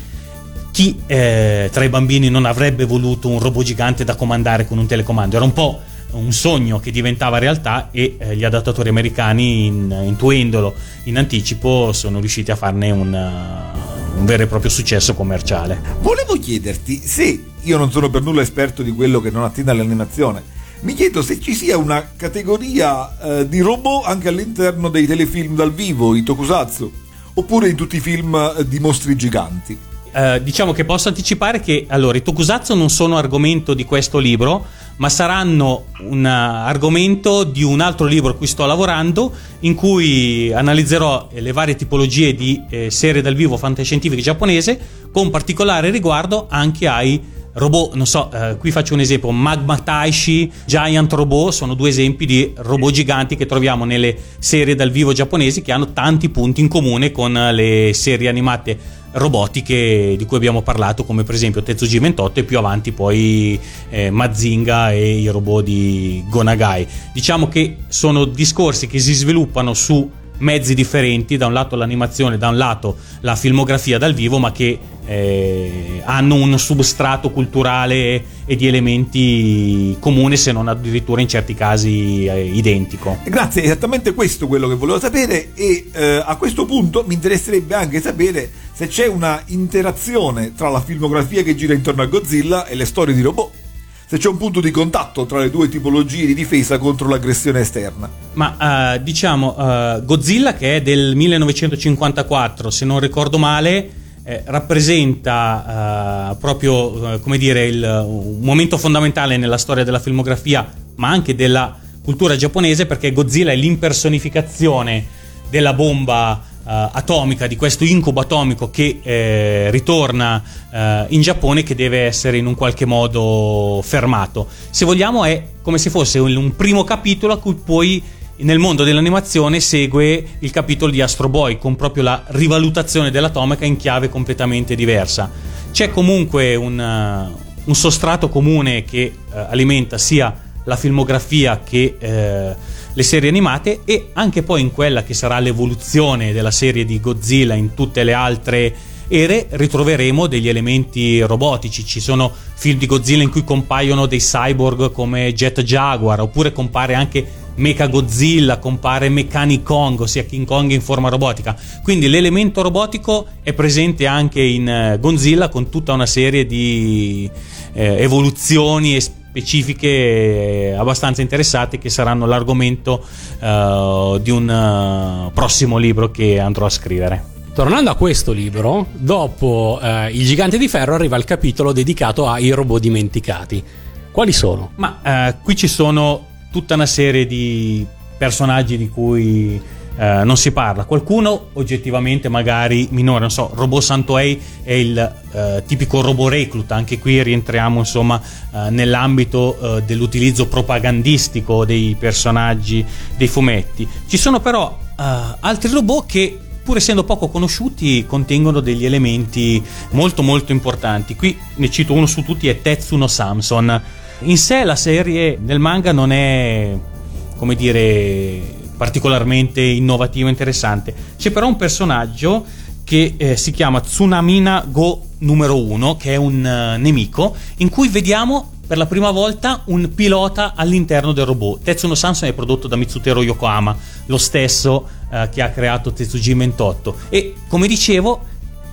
chi eh, tra i bambini non avrebbe voluto un robot gigante da comandare con un telecomando? Era un po' un sogno che diventava realtà, e eh, gli adattatori americani, in, intuendolo in anticipo, sono riusciti a farne un, uh, un vero e proprio successo commerciale. Volevo chiederti, se io non sono per nulla esperto di quello che non attiene all'animazione, mi chiedo se ci sia una categoria eh, di robot anche all'interno dei telefilm dal vivo, i tokusatsu, oppure in tutti i film di mostri giganti. Uh, diciamo che posso anticipare che allora i tokusatsu non sono argomento di questo libro, ma saranno un argomento di un altro libro a cui sto lavorando, in cui analizzerò le varie tipologie di eh, serie dal vivo fantascientifiche giapponese, con particolare riguardo anche ai robot. Non so, eh, qui faccio un esempio: Magma Taishi, Giant Robot, sono due esempi di robot giganti che troviamo nelle serie dal vivo giapponesi, che hanno tanti punti in comune con le serie animate robotiche di cui abbiamo parlato, come per esempio Tetsujin ventotto e più avanti poi eh, Mazinga e i robot di Go Nagai. Diciamo che sono discorsi che si sviluppano su mezzi differenti, da un lato l'animazione, da un lato la filmografia dal vivo, ma che eh, hanno un substrato culturale e di elementi comune, se non addirittura in certi casi eh, identico. Grazie, esattamente questo quello che volevo sapere, e eh, a questo punto mi interesserebbe anche sapere se c'è una interazione tra la filmografia che gira intorno a Godzilla e le storie di robot, se c'è un punto di contatto tra le due tipologie di difesa contro l'aggressione esterna. Ma uh, diciamo uh, Godzilla, che è del millenovecentocinquantaquattro se non ricordo male, eh, rappresenta uh, proprio uh, come dire il, un momento fondamentale nella storia della filmografia, ma anche della cultura giapponese, perché Godzilla è l'impersonificazione della bomba Uh, atomica, di questo incubo atomico che eh, ritorna uh, in Giappone, che deve essere in un qualche modo fermato. Se vogliamo è come se fosse un, un primo capitolo a cui poi nel mondo dell'animazione segue il capitolo di Astro Boy, con proprio la rivalutazione dell'atomica in chiave completamente diversa. C'è comunque un, uh, un sostrato comune che uh, alimenta sia la filmografia che eh, le serie animate, e anche poi in quella che sarà l'evoluzione della serie di Godzilla in tutte le altre ere ritroveremo degli elementi robotici. Ci sono film di Godzilla in cui compaiono dei cyborg come Jet Jaguar, oppure compare anche Mecha Godzilla, compare Mechanic Kong, ossia King Kong in forma robotica. Quindi l'elemento robotico è presente anche in Godzilla, con tutta una serie di eh, evoluzioni e specifiche abbastanza interessate, che saranno l'argomento uh, di un uh, prossimo libro che andrò a scrivere. Tornando a questo libro, dopo uh, Il Gigante di Ferro arriva il capitolo dedicato ai robot dimenticati. Quali sono? Ma uh, qui ci sono tutta una serie di personaggi di cui Uh, non si parla, qualcuno oggettivamente magari minore, non so, Robot Santoei è il uh, tipico robot recluta, anche qui rientriamo insomma uh, nell'ambito uh, dell'utilizzo propagandistico dei personaggi dei fumetti. Ci sono però uh, altri robot che, pur essendo poco conosciuti, contengono degli elementi molto molto importanti. Qui ne cito uno su tutti, è Tetsuno Samson. In sé la serie nel manga non è, come dire, particolarmente innovativo e interessante. C'è però un personaggio che eh, si chiama Tsunamina Go numero uno, che è un uh, nemico, in cui vediamo per la prima volta un pilota all'interno del robot. Tetsuno Samson è prodotto da Mitsuteru Yokoyama, lo stesso uh, che ha creato Tetsujin ventotto, e come dicevo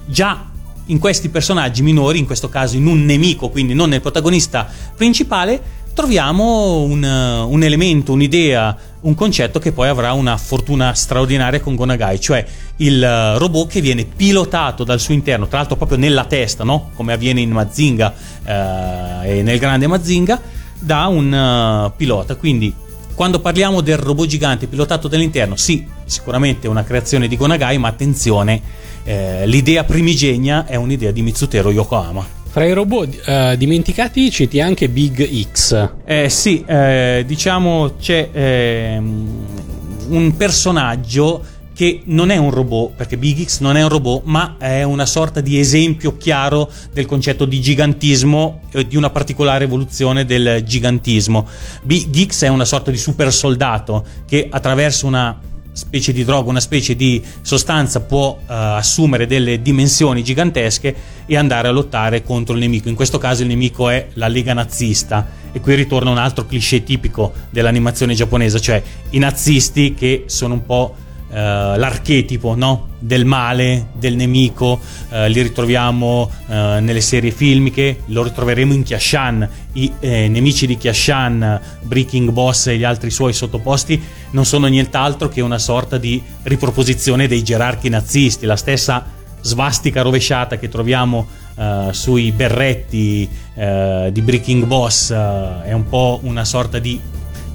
già in questi personaggi minori, in questo caso in un nemico, quindi non nel protagonista principale, troviamo un, un elemento, un'idea, un concetto che poi avrà una fortuna straordinaria con Go Nagai, cioè il robot che viene pilotato dal suo interno, tra l'altro proprio nella testa, no? Come avviene in Mazinga eh, e nel grande Mazinga, da un uh, pilota. Quindi Quando parliamo del robot gigante pilotato dall'interno, sì, sicuramente è una creazione di Go Nagai, ma attenzione, eh, l'idea primigenia è un'idea di Mitsuteru Yokoyama. Fra i robot eh, dimenticati citi anche Big X. Eh sì, eh, diciamo c'è eh, un personaggio che non è un robot, perché Big X non è un robot, ma è una sorta di esempio chiaro del concetto di gigantismo e di una particolare evoluzione del gigantismo. Big X è una sorta di super soldato che attraverso una specie di droga, una specie di sostanza può uh, assumere delle dimensioni gigantesche e andare a lottare contro il nemico. In questo caso il nemico è la Lega nazista, e qui ritorna un altro cliché tipico dell'animazione giapponese, cioè i nazisti che sono un po' uh, l'archetipo, no? Del male, del nemico. Uh, li ritroviamo uh, nelle serie filmiche, lo ritroveremo in Kyashan. I eh, nemici di Kyashan, Breaking Boss e gli altri suoi sottoposti non sono nient'altro che una sorta di riproposizione dei gerarchi nazisti, la stessa svastica rovesciata che troviamo uh, sui berretti uh, di Breaking Boss uh, è un po' una sorta di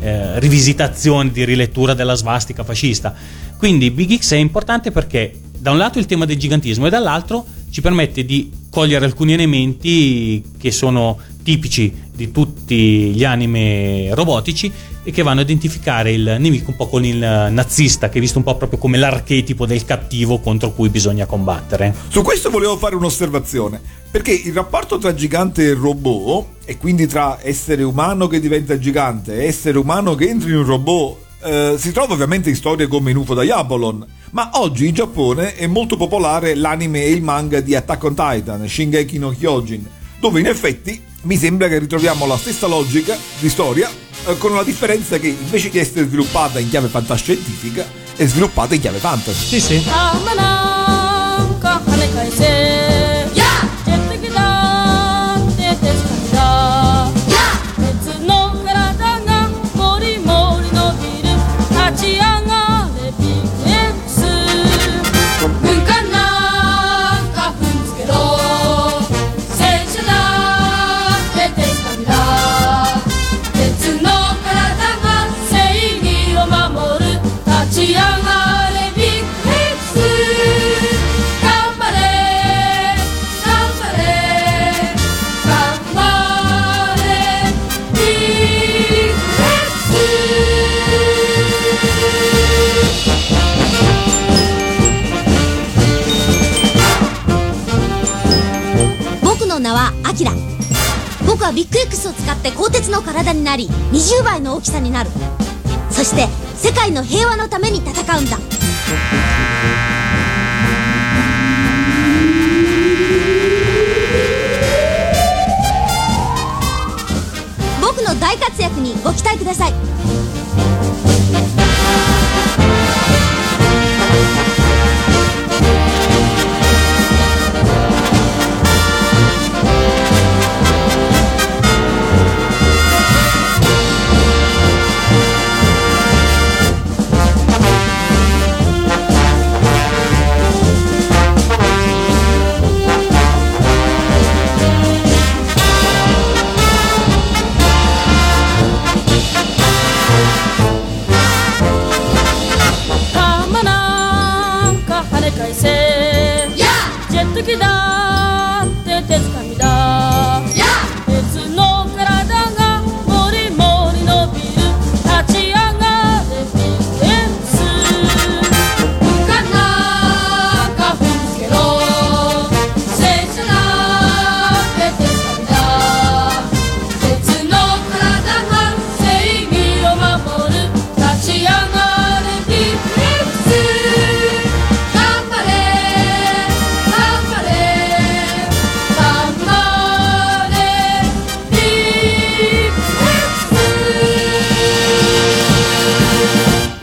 uh, rivisitazione, di rilettura della svastica fascista. Quindi Big X è importante perché da un lato il tema del gigantismo e dall'altro ci permette di cogliere alcuni elementi che sono tipici di tutti gli anime robotici e che vanno a identificare il nemico un po' con il nazista, che è visto un po' proprio come l'archetipo del cattivo contro cui bisogna combattere. Su questo volevo fare un'osservazione, perché il rapporto tra gigante e robot, e quindi tra essere umano che diventa gigante e essere umano che entra in un robot, eh, si trova ovviamente in storie come in U F O Diabolon. Ma oggi in Giappone è molto popolare l'anime e il manga di Attack on Titan, Shingeki no Kyojin, dove in effetti mi sembra che ritroviamo la stessa logica di storia, eh, con la differenza che invece di essere sviluppata in chiave fantascientifica è sviluppata in chiave fantasy. Sì, sì.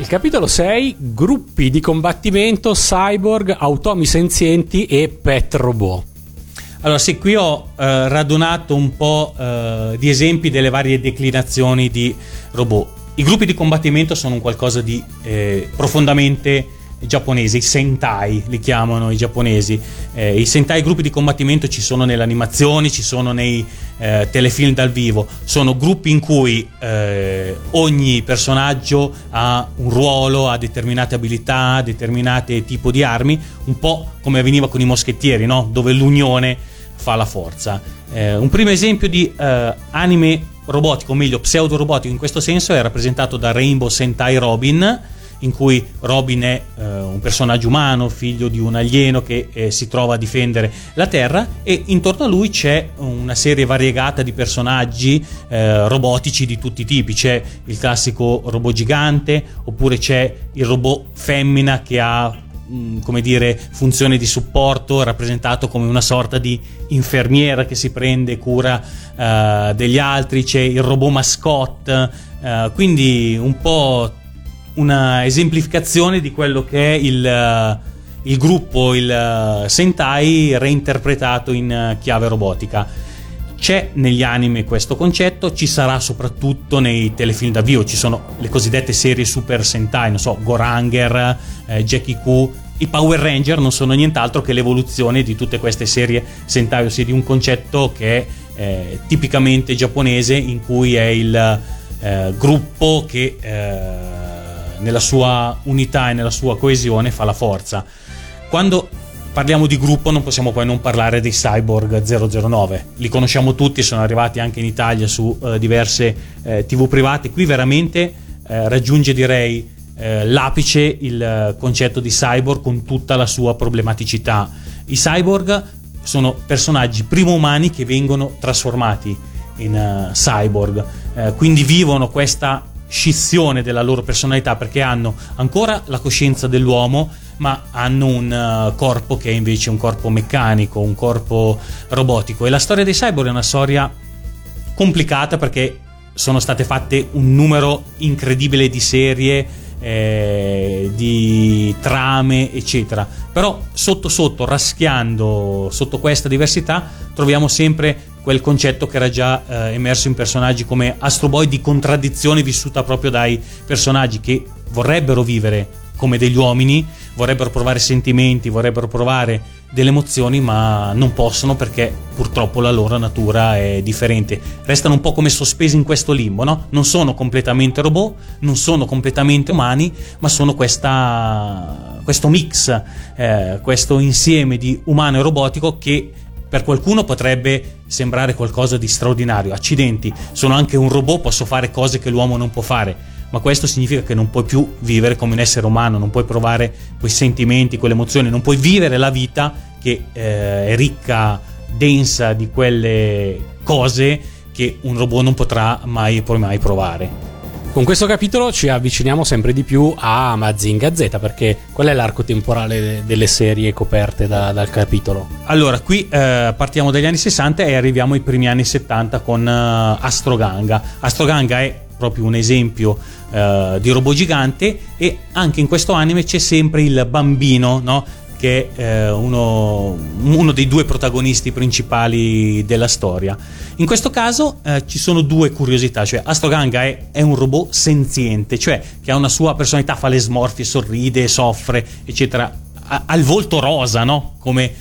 Capitolo sei, gruppi di combattimento, cyborg, automi senzienti e pet robot. Allora sì, qui ho eh, radunato un po' eh, di esempi delle varie declinazioni di robot. I gruppi di combattimento sono un qualcosa di eh, profondamente i giapponesi, i sentai li chiamano i giapponesi. Eh, i sentai, gruppi di combattimento, ci sono nelle animazioni, ci sono nei eh, telefilm dal vivo, sono gruppi in cui eh, ogni personaggio ha un ruolo, ha determinate abilità, determinate tipo di armi, un po' come avveniva con i moschettieri, no? Dove l'unione fa la forza. Eh, un primo esempio di eh, anime robotico, o meglio pseudo robotico in questo senso, è rappresentato da Rainbow Sentai Robin, in cui Robin è eh, un personaggio umano, figlio di un alieno che eh, si trova a difendere la Terra, e intorno a lui c'è una serie variegata di personaggi eh, robotici di tutti i tipi. C'è il classico robot gigante, oppure c'è il robot femmina che ha mh, come dire funzione di supporto, rappresentato come una sorta di infermiera che si prende cura eh, degli altri. C'è il robot mascotte, eh, quindi un po' una esemplificazione di quello che è il, il gruppo, il Sentai reinterpretato in chiave robotica. C'è negli anime questo concetto, ci sarà soprattutto nei telefilm da vivo. Ci sono le cosiddette serie Super Sentai, non so, Goranger, eh, Jackie Q, i Power Ranger non sono nient'altro che l'evoluzione di tutte queste serie Sentai, ossia di un concetto che è eh, tipicamente giapponese, in cui è il eh, gruppo che eh, nella sua unità e nella sua coesione fa la forza. Quando parliamo di gruppo non possiamo poi non parlare dei Cyborg zero zero nove, li conosciamo tutti, sono arrivati anche in Italia su eh, diverse eh, tv private. Qui veramente eh, raggiunge, direi, eh, l'apice il eh, concetto di cyborg con tutta la sua problematicità. I cyborg sono personaggi primo umani che vengono trasformati in eh, cyborg, eh, quindi vivono questa scissione della loro personalità, perché hanno ancora la coscienza dell'uomo, ma hanno un uh, corpo che è invece un corpo meccanico, un corpo robotico. E la storia dei cyborg è una storia complicata, perché sono state fatte un numero incredibile di serie, eh, di trame, eccetera. Però sotto sotto, raschiando sotto questa diversità, troviamo sempre quel concetto che era già eh, emerso in personaggi come Astro Boy, di contraddizione vissuta proprio dai personaggi che vorrebbero vivere come degli uomini, vorrebbero provare sentimenti, vorrebbero provare delle emozioni, ma non possono, perché purtroppo la loro natura è differente. Restano un po' come sospesi in questo limbo, no? Non sono completamente robot, non sono completamente umani, ma sono questa, questo mix, eh, questo insieme di umano e robotico che per qualcuno potrebbe sembrare qualcosa di straordinario. Accidenti, sono anche un robot, posso fare cose che l'uomo non può fare, ma questo significa che non puoi più vivere come un essere umano, non puoi provare quei sentimenti, quelle emozioni, non puoi vivere la vita che eh, è ricca, densa di quelle cose che un robot non potrà mai e mai provare. Con questo capitolo ci avviciniamo sempre di più a Mazinga Z, perché qual è l'arco temporale delle serie coperte da, dal capitolo? Allora, qui eh, partiamo dagli anni sessanta e arriviamo ai primi anni settanta con eh, Astro Ganga. Astro Ganga è proprio un esempio eh, di robot gigante, e anche in questo anime c'è sempre il bambino, no? Che è uno, uno dei due protagonisti principali della storia. In questo caso eh, ci sono due curiosità, cioè Astro Ganga è, è un robot senziente, cioè che ha una sua personalità, fa le smorfie, sorride, soffre, eccetera, ha, ha il volto rosa, no? Come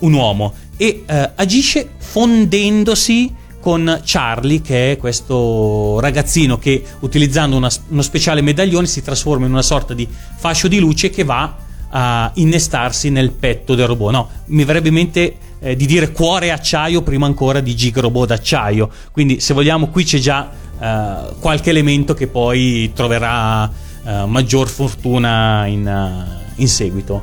un uomo, e eh, agisce fondendosi con Charlie, che è questo ragazzino che, utilizzando una, uno speciale medaglione, si trasforma in una sorta di fascio di luce che va a innestarsi nel petto del robot. No, mi verrebbe in mente eh, di dire cuore acciaio prima ancora di gig robot d'acciaio. Quindi, se vogliamo, qui c'è già eh, qualche elemento che poi troverà eh, maggior fortuna in, in seguito.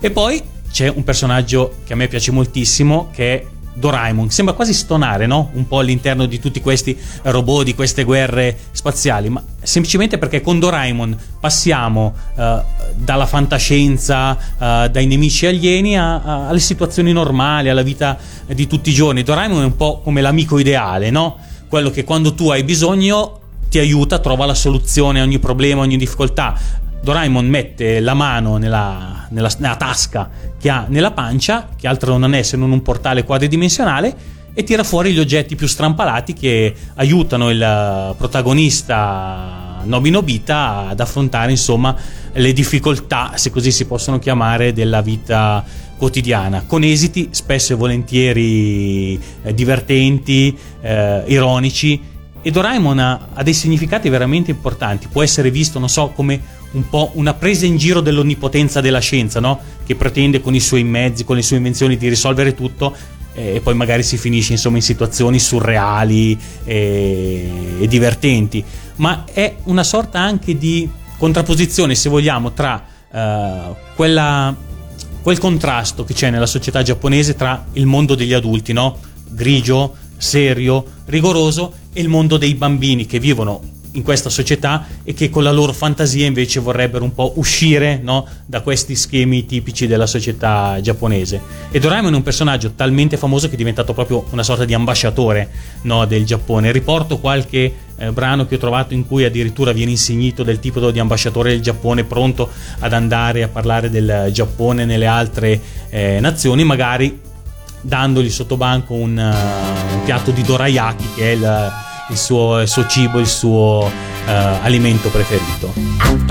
E poi c'è un personaggio che a me piace moltissimo, che è Doraemon. Sembra quasi stonare, no? Un po' all'interno di tutti questi robot, di queste guerre spaziali, ma semplicemente perché con Doraemon passiamo eh, dalla fantascienza, eh, dai nemici alieni a, a, alle situazioni normali, alla vita di tutti i giorni. Doraemon è un po' come l'amico ideale, no? Quello che quando tu hai bisogno ti aiuta, trova la soluzione a ogni problema, a ogni difficoltà. Doraemon mette la mano nella, nella, nella tasca che ha nella pancia, che altro non è se non un portale quadridimensionale, e tira fuori gli oggetti più strampalati che aiutano il protagonista Nobi Nobita ad affrontare, insomma, le difficoltà, se così si possono chiamare, della vita quotidiana, con esiti spesso e volentieri divertenti, eh, ironici. E Doraemon ha, ha dei significati veramente importanti. Può essere visto, non so, come un po' una presa in giro dell'onnipotenza della scienza, no? Che pretende con i suoi mezzi, con le sue invenzioni, di risolvere tutto, eh, e poi magari si finisce, insomma, in situazioni surreali e, e divertenti. Ma è una sorta anche di contrapposizione, se vogliamo, tra eh, quella, quel contrasto che c'è nella società giapponese tra il mondo degli adulti, no? Grigio, serio, rigoroso, e il mondo dei bambini che vivono in questa società e che con la loro fantasia invece vorrebbero un po' uscire, no? Da questi schemi tipici della società giapponese. E Doraemon è un personaggio talmente famoso che è diventato proprio una sorta di ambasciatore, no? Del Giappone. Riporto qualche eh, brano che ho trovato in cui addirittura viene insignito del titolo di ambasciatore del Giappone, pronto ad andare a parlare del Giappone nelle altre eh, nazioni, magari dandogli sotto banco un, uh, un piatto di dorayaki, che è il, il, suo, il suo cibo, il suo uh, alimento preferito.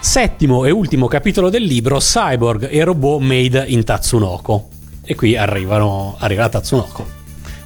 Settimo e ultimo capitolo del libro, Cyborg e robot made in Tatsunoko. E qui arrivano, arriva la Tatsunoko.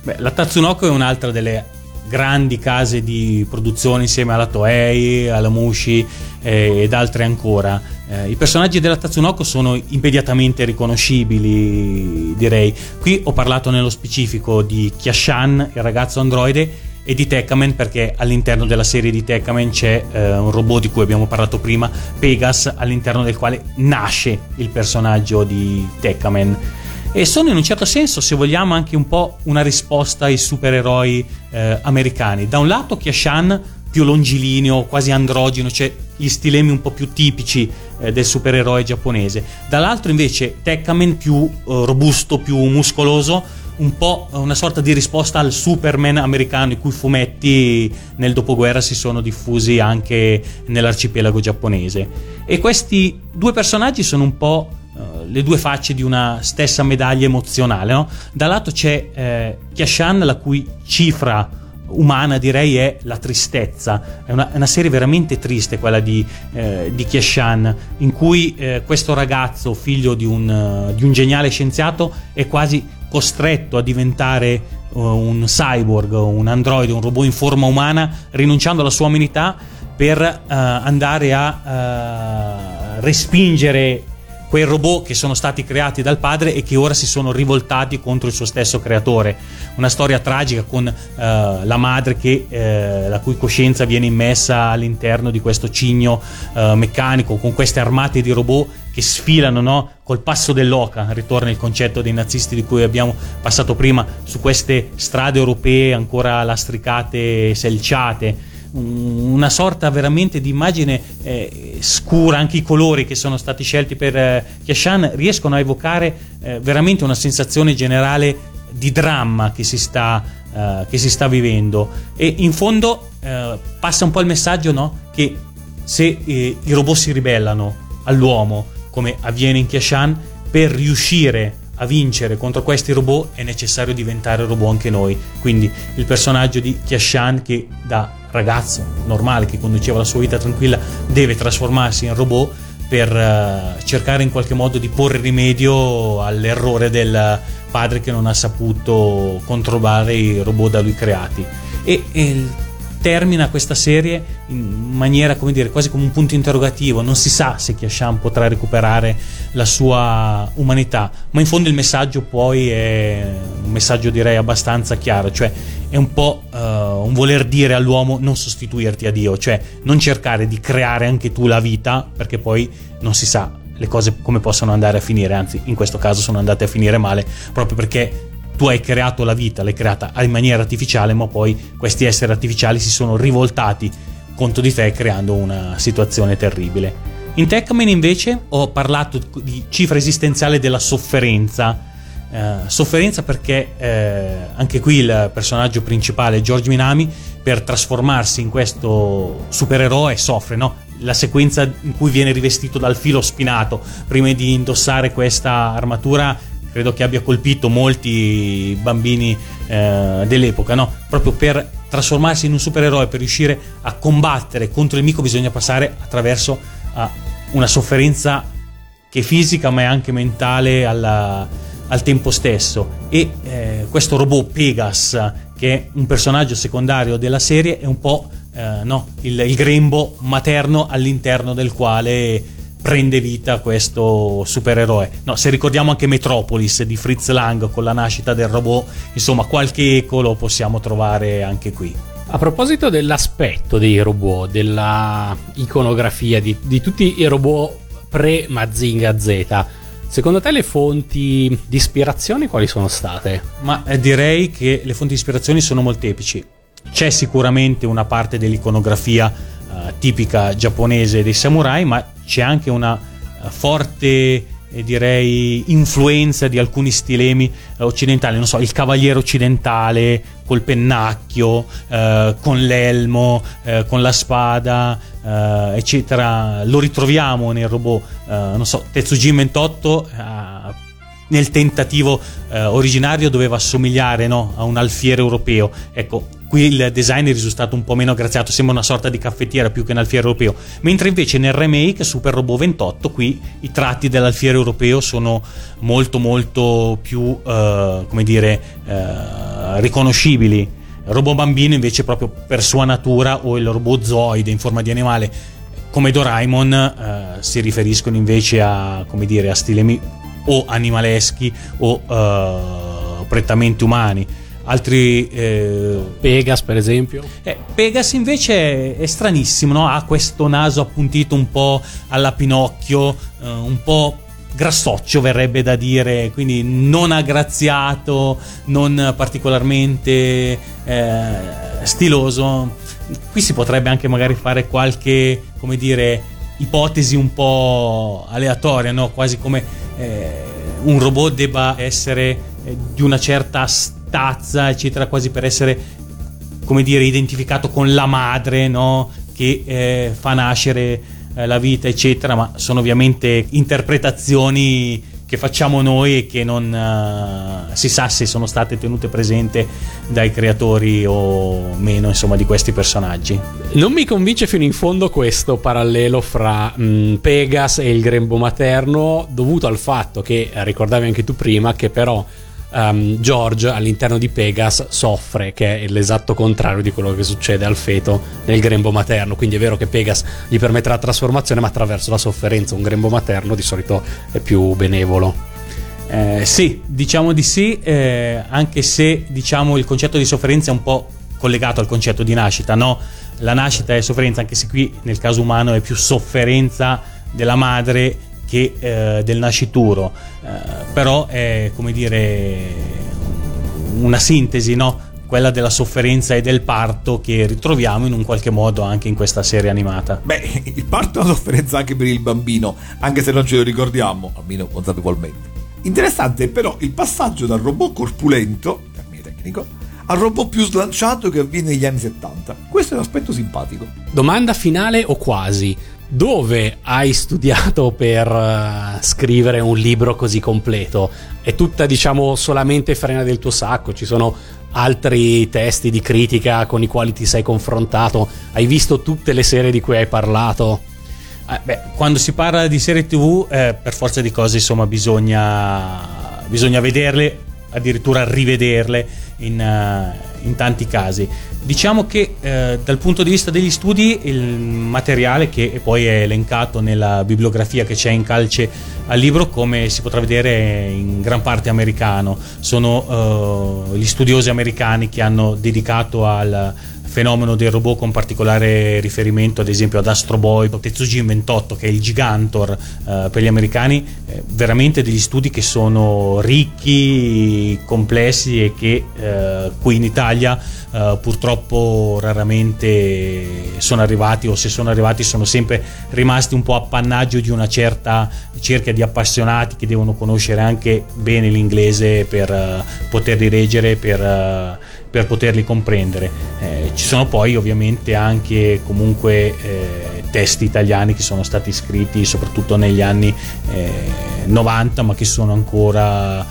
Beh, la Tatsunoko è un'altra delle grandi case di produzione, insieme alla Toei, alla Mushi eh, ed altre ancora. Eh, I personaggi della Tatsunoko sono immediatamente riconoscibili, direi. Qui ho parlato nello specifico di Kyashan, il ragazzo androide, e di Tekkaman, perché all'interno della serie di Tekkaman c'è eh, un robot di cui abbiamo parlato prima, Pegasus, all'interno del quale nasce il personaggio di Tekkaman. E sono in un certo senso, se vogliamo, anche un po' una risposta ai supereroi eh, americani. Da un lato Kyashan, più longilineo, quasi androgeno, cioè gli stilemi un po' più tipici eh, del supereroe giapponese. Dall'altro invece Tekkaman, più eh, robusto, più muscoloso, un po' una sorta di risposta al Superman americano, i cui fumetti nel dopoguerra si sono diffusi anche nell'arcipelago giapponese. E questi due personaggi sono un po' le due facce di una stessa medaglia emozionale, no? Da lato c'è eh, Kyashan, la cui cifra umana, direi, è la tristezza. È una, è una serie veramente triste quella di, eh, di Kyashan, in cui eh, questo ragazzo, figlio di un, di un geniale scienziato, è quasi costretto a diventare uh, un cyborg, un androide, un robot in forma umana, rinunciando alla sua umanità per uh, andare a uh, respingere quei robot che sono stati creati dal padre e che ora si sono rivoltati contro il suo stesso creatore. Una storia tragica con uh, la madre che uh, la cui coscienza viene immessa all'interno di questo cigno uh, meccanico, con queste armate di robot che sfilano, no? Col passo dell'oca ritorna il concetto dei nazisti di cui abbiamo passato prima, su queste strade europee ancora lastricate e selciate. Una sorta veramente di immagine eh, scura, anche i colori che sono stati scelti per eh, Kyashan riescono a evocare eh, veramente una sensazione generale di dramma che si sta, eh, che si sta vivendo, e in fondo eh, passa un po' il messaggio, no? Che se eh, i robot si ribellano all'uomo, come avviene in Kyashan, per riuscire a vincere contro questi robot è necessario diventare robot anche noi. Quindi il personaggio di Kyashan, che da ragazzo normale che conduceva la sua vita tranquilla deve trasformarsi in robot per uh, cercare in qualche modo di porre rimedio all'errore del padre che non ha saputo controllare i robot da lui creati, e, e termina questa serie in maniera, come dire, quasi come un punto interrogativo. Non si sa se Kyashan potrà recuperare la sua umanità, ma in fondo il messaggio poi è un messaggio, direi, abbastanza chiaro, cioè è un po' uh, un voler dire all'uomo non sostituirti a Dio, cioè non cercare di creare anche tu la vita, perché poi non si sa le cose come possono andare a finire, anzi in questo caso sono andate a finire male, proprio perché tu hai creato la vita, l'hai creata in maniera artificiale, ma poi questi esseri artificiali si sono rivoltati contro di te creando una situazione terribile. In Techman invece ho parlato di cifra esistenziale della sofferenza, eh, sofferenza perché eh, anche qui il personaggio principale, George Minami, per trasformarsi in questo supereroe soffre, no? La sequenza in cui viene rivestito dal filo spinato prima di indossare questa armatura credo che abbia colpito molti bambini eh, dell'epoca, no? Proprio per trasformarsi in un supereroe, per riuscire a combattere contro il nemico, bisogna passare attraverso uh, una sofferenza che è fisica ma è anche mentale alla, al tempo stesso. E eh, questo robot Pegasus, che è un personaggio secondario della serie, è un po' eh, no? il, il grembo materno all'interno del quale prende vita questo supereroe, no? Se ricordiamo anche Metropolis di Fritz Lang con la nascita del robot, insomma qualche eco lo possiamo trovare anche qui. A proposito dell'aspetto dei robot, della iconografia di, di tutti i robot pre Mazinga Z, secondo te le fonti di ispirazione quali sono state? Ma eh, direi che le fonti di ispirazione sono molteplici. C'è sicuramente una parte dell'iconografia eh, tipica giapponese dei samurai, ma c'è anche una forte, eh, direi, influenza di alcuni stilemi eh, occidentali, non so, il cavaliere occidentale col pennacchio, eh, con l'elmo, eh, con la spada, eh, eccetera. Lo ritroviamo nel robot, eh, non so, Tetsujin ventotto eh, nel tentativo eh, originario doveva assomigliare, no, a un alfiere europeo. Ecco, qui il design è risultato un po' meno graziato, sembra una sorta di caffettiera più che un alfiere europeo, mentre invece nel remake Super Robot ventotto qui i tratti dell'alfiere europeo sono molto molto più eh, come dire eh, riconoscibili. Il robot bambino invece proprio per sua natura, o il robot zoide in forma di animale come Doraemon, eh, si riferiscono invece a, come dire, a stilemi o animaleschi o eh, prettamente umani. Altri eh... Pegasus per esempio, eh, Pegasus invece è stranissimo, no? Ha questo naso appuntito un po' alla Pinocchio, eh, un po' grassoccio verrebbe da dire, quindi non aggraziato, non particolarmente eh, stiloso. Qui si potrebbe anche magari fare qualche, come dire, ipotesi un po' aleatoria, no? Quasi come eh, un robot debba essere eh, di una certa st- tazza eccetera, quasi per essere, come dire, identificato con la madre, no? Che eh, fa nascere eh, la vita eccetera, ma sono ovviamente interpretazioni che facciamo noi e che non eh, si sa se sono state tenute presente dai creatori o meno, insomma, di questi personaggi. Non mi convince fino in fondo questo parallelo fra mh, Pegasus e il grembo materno, dovuto al fatto che ricordavi anche tu prima che però um, George all'interno di Pegasus soffre, che è l'esatto contrario di quello che succede al feto nel grembo materno. Quindi è vero che Pegasus gli permetterà la trasformazione, ma attraverso la sofferenza. Un grembo materno di solito è più benevolo. Eh, sì, diciamo di sì, eh, anche se diciamo il concetto di sofferenza è un po' collegato al concetto di nascita, no? La nascita è sofferenza, anche se qui nel caso umano è più sofferenza della madre che eh, del nascituro, eh, però è, come dire, una sintesi, no? Quella della sofferenza e del parto che ritroviamo in un qualche modo anche in questa serie animata. Beh, il parto è una sofferenza anche per il bambino, anche se non ce lo ricordiamo, almeno consapevolmente. Interessante però il passaggio dal robot corpulento, termine tecnico, al robot più slanciato che avviene negli anni settanta. Questo è un aspetto simpatico. Domanda finale o quasi: dove hai studiato per uh, scrivere un libro così completo? È tutta, diciamo, solamente frena del tuo sacco? Ci sono altri testi di critica con i quali ti sei confrontato? Hai visto tutte le serie di cui hai parlato? Eh, beh, quando si parla di serie tivù, eh, per forza di cose, insomma, bisogna, bisogna vederle, addirittura rivederle in, uh, in tanti casi. Diciamo che eh, dal punto di vista degli studi il materiale, che poi è elencato nella bibliografia che c'è in calce al libro, come si potrà vedere, in gran parte americano. Sono uh, gli studiosi americani che hanno dedicato al fenomeno dei robot, con particolare riferimento ad esempio ad Astro Boy, Tetsujin ventotto, che è il Gigantor eh, per gli americani, eh, veramente degli studi che sono ricchi, complessi e che eh, qui in Italia eh, purtroppo raramente sono arrivati, o se sono arrivati sono sempre rimasti un po' appannaggio di una certa cerchia di appassionati che devono conoscere anche bene l'inglese per eh, poterli reggere, per eh, per poterli comprendere. Eh, ci sono poi ovviamente anche comunque eh, testi italiani che sono stati scritti soprattutto negli anni eh, novanta, ma che sono ancora eh,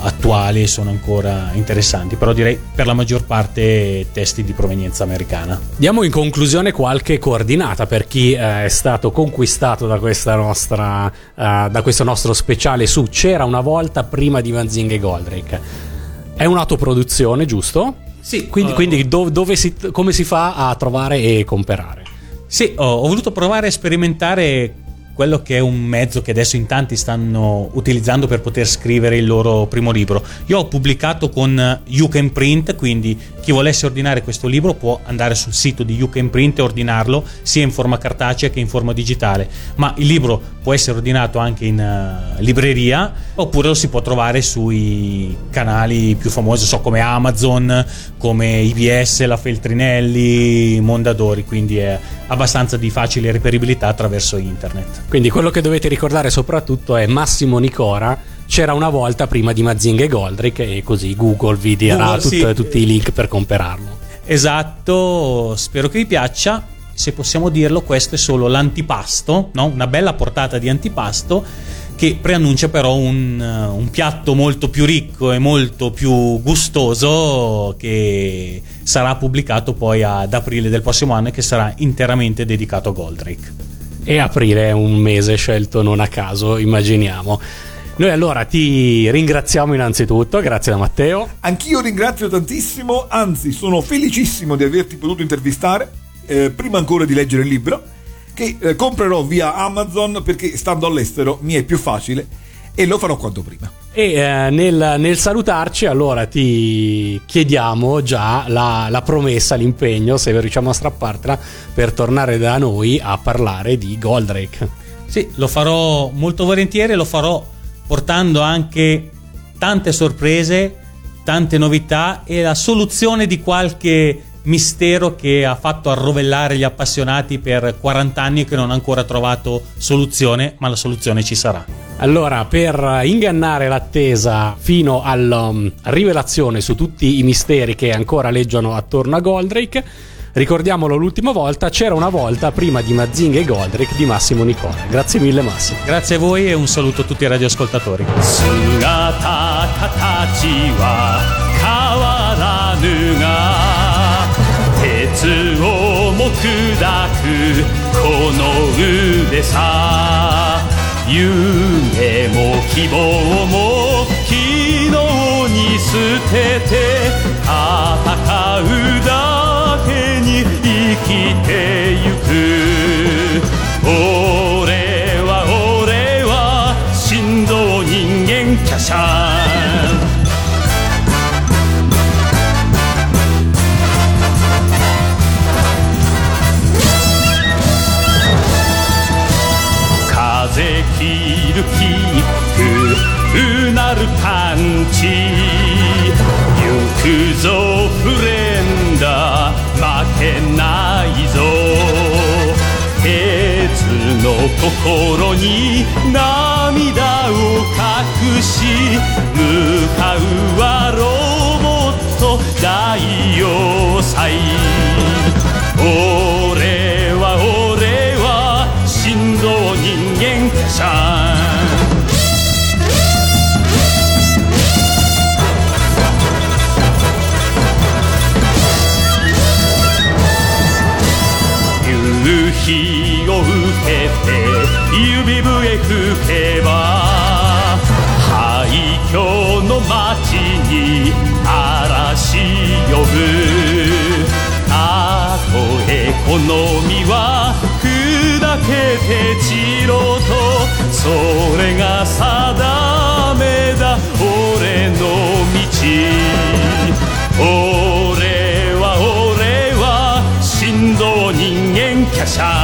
attuali e sono ancora interessanti, però direi per la maggior parte testi di provenienza americana. Diamo in conclusione qualche coordinata per chi eh, è stato conquistato da questa nostra eh, da questo nostro speciale su C'era una volta prima di Mazinga e Goldrake. È un'autoproduzione, giusto? Sì. Quindi, uh, quindi dove, dove si, come si fa a trovare e comprare? Sì, ho, ho voluto provare a sperimentare quello che è un mezzo che adesso in tanti stanno utilizzando per poter scrivere il loro primo libro. Io ho pubblicato con You Can Print, quindi chi volesse ordinare questo libro può andare sul sito di You Can Print e ordinarlo sia in forma cartacea che in forma digitale, ma il libro può essere ordinato anche in uh, libreria, oppure lo si può trovare sui canali più famosi, so, come Amazon, come I B S, la Feltrinelli, Mondadori, quindi è abbastanza di facile reperibilità attraverso internet. Quindi quello che dovete ricordare soprattutto è Massimo Nicora, C'era una volta prima di Mazinga e Goldrake, e così Google vi dirà Google, tut- sì. tutti i link per comprarlo. Esatto, spero che vi piaccia. Se possiamo dirlo, questo è solo l'antipasto, no? Una bella portata di antipasto che preannuncia però un, un piatto molto più ricco e molto più gustoso, che sarà pubblicato poi ad aprile del prossimo anno e che sarà interamente dedicato a Goldrake. E aprile è un mese scelto non a caso, immaginiamo. Noi allora ti ringraziamo innanzitutto, grazie da Matteo. Anch'io ringrazio tantissimo, anzi sono felicissimo di averti potuto intervistare, eh, prima ancora di leggere il libro, che eh, comprerò via Amazon, perché stando all'estero mi è più facile, e lo farò quanto prima. E eh, nel, nel salutarci allora ti chiediamo già la, la promessa, l'impegno, se riusciamo a strappartela, per tornare da noi a parlare di Goldrake. Sì, lo farò molto volentieri, lo farò portando anche tante sorprese, tante novità e la soluzione di qualche mistero che ha fatto arrovellare gli appassionati per quaranta anni e che non ha ancora trovato soluzione, ma la soluzione ci sarà. Allora, per ingannare l'attesa fino alla um, rivelazione su tutti i misteri che ancora leggiano attorno a Goldrake, ricordiamolo l'ultima volta: C'era una volta prima di Mazinga e Goldrake di Massimo Nicora. Grazie mille Massimo. Grazie a voi e un saluto a tutti i radioascoltatori. 心に涙を隠し向かうはロボット大要塞俺は俺は振動人間キャシャン夕日を受けて指笛吹けば廃墟の街に嵐呼ぶあとへ好みは砕けて散ろうとそれが定めだ俺の道俺は俺は振動人間華奢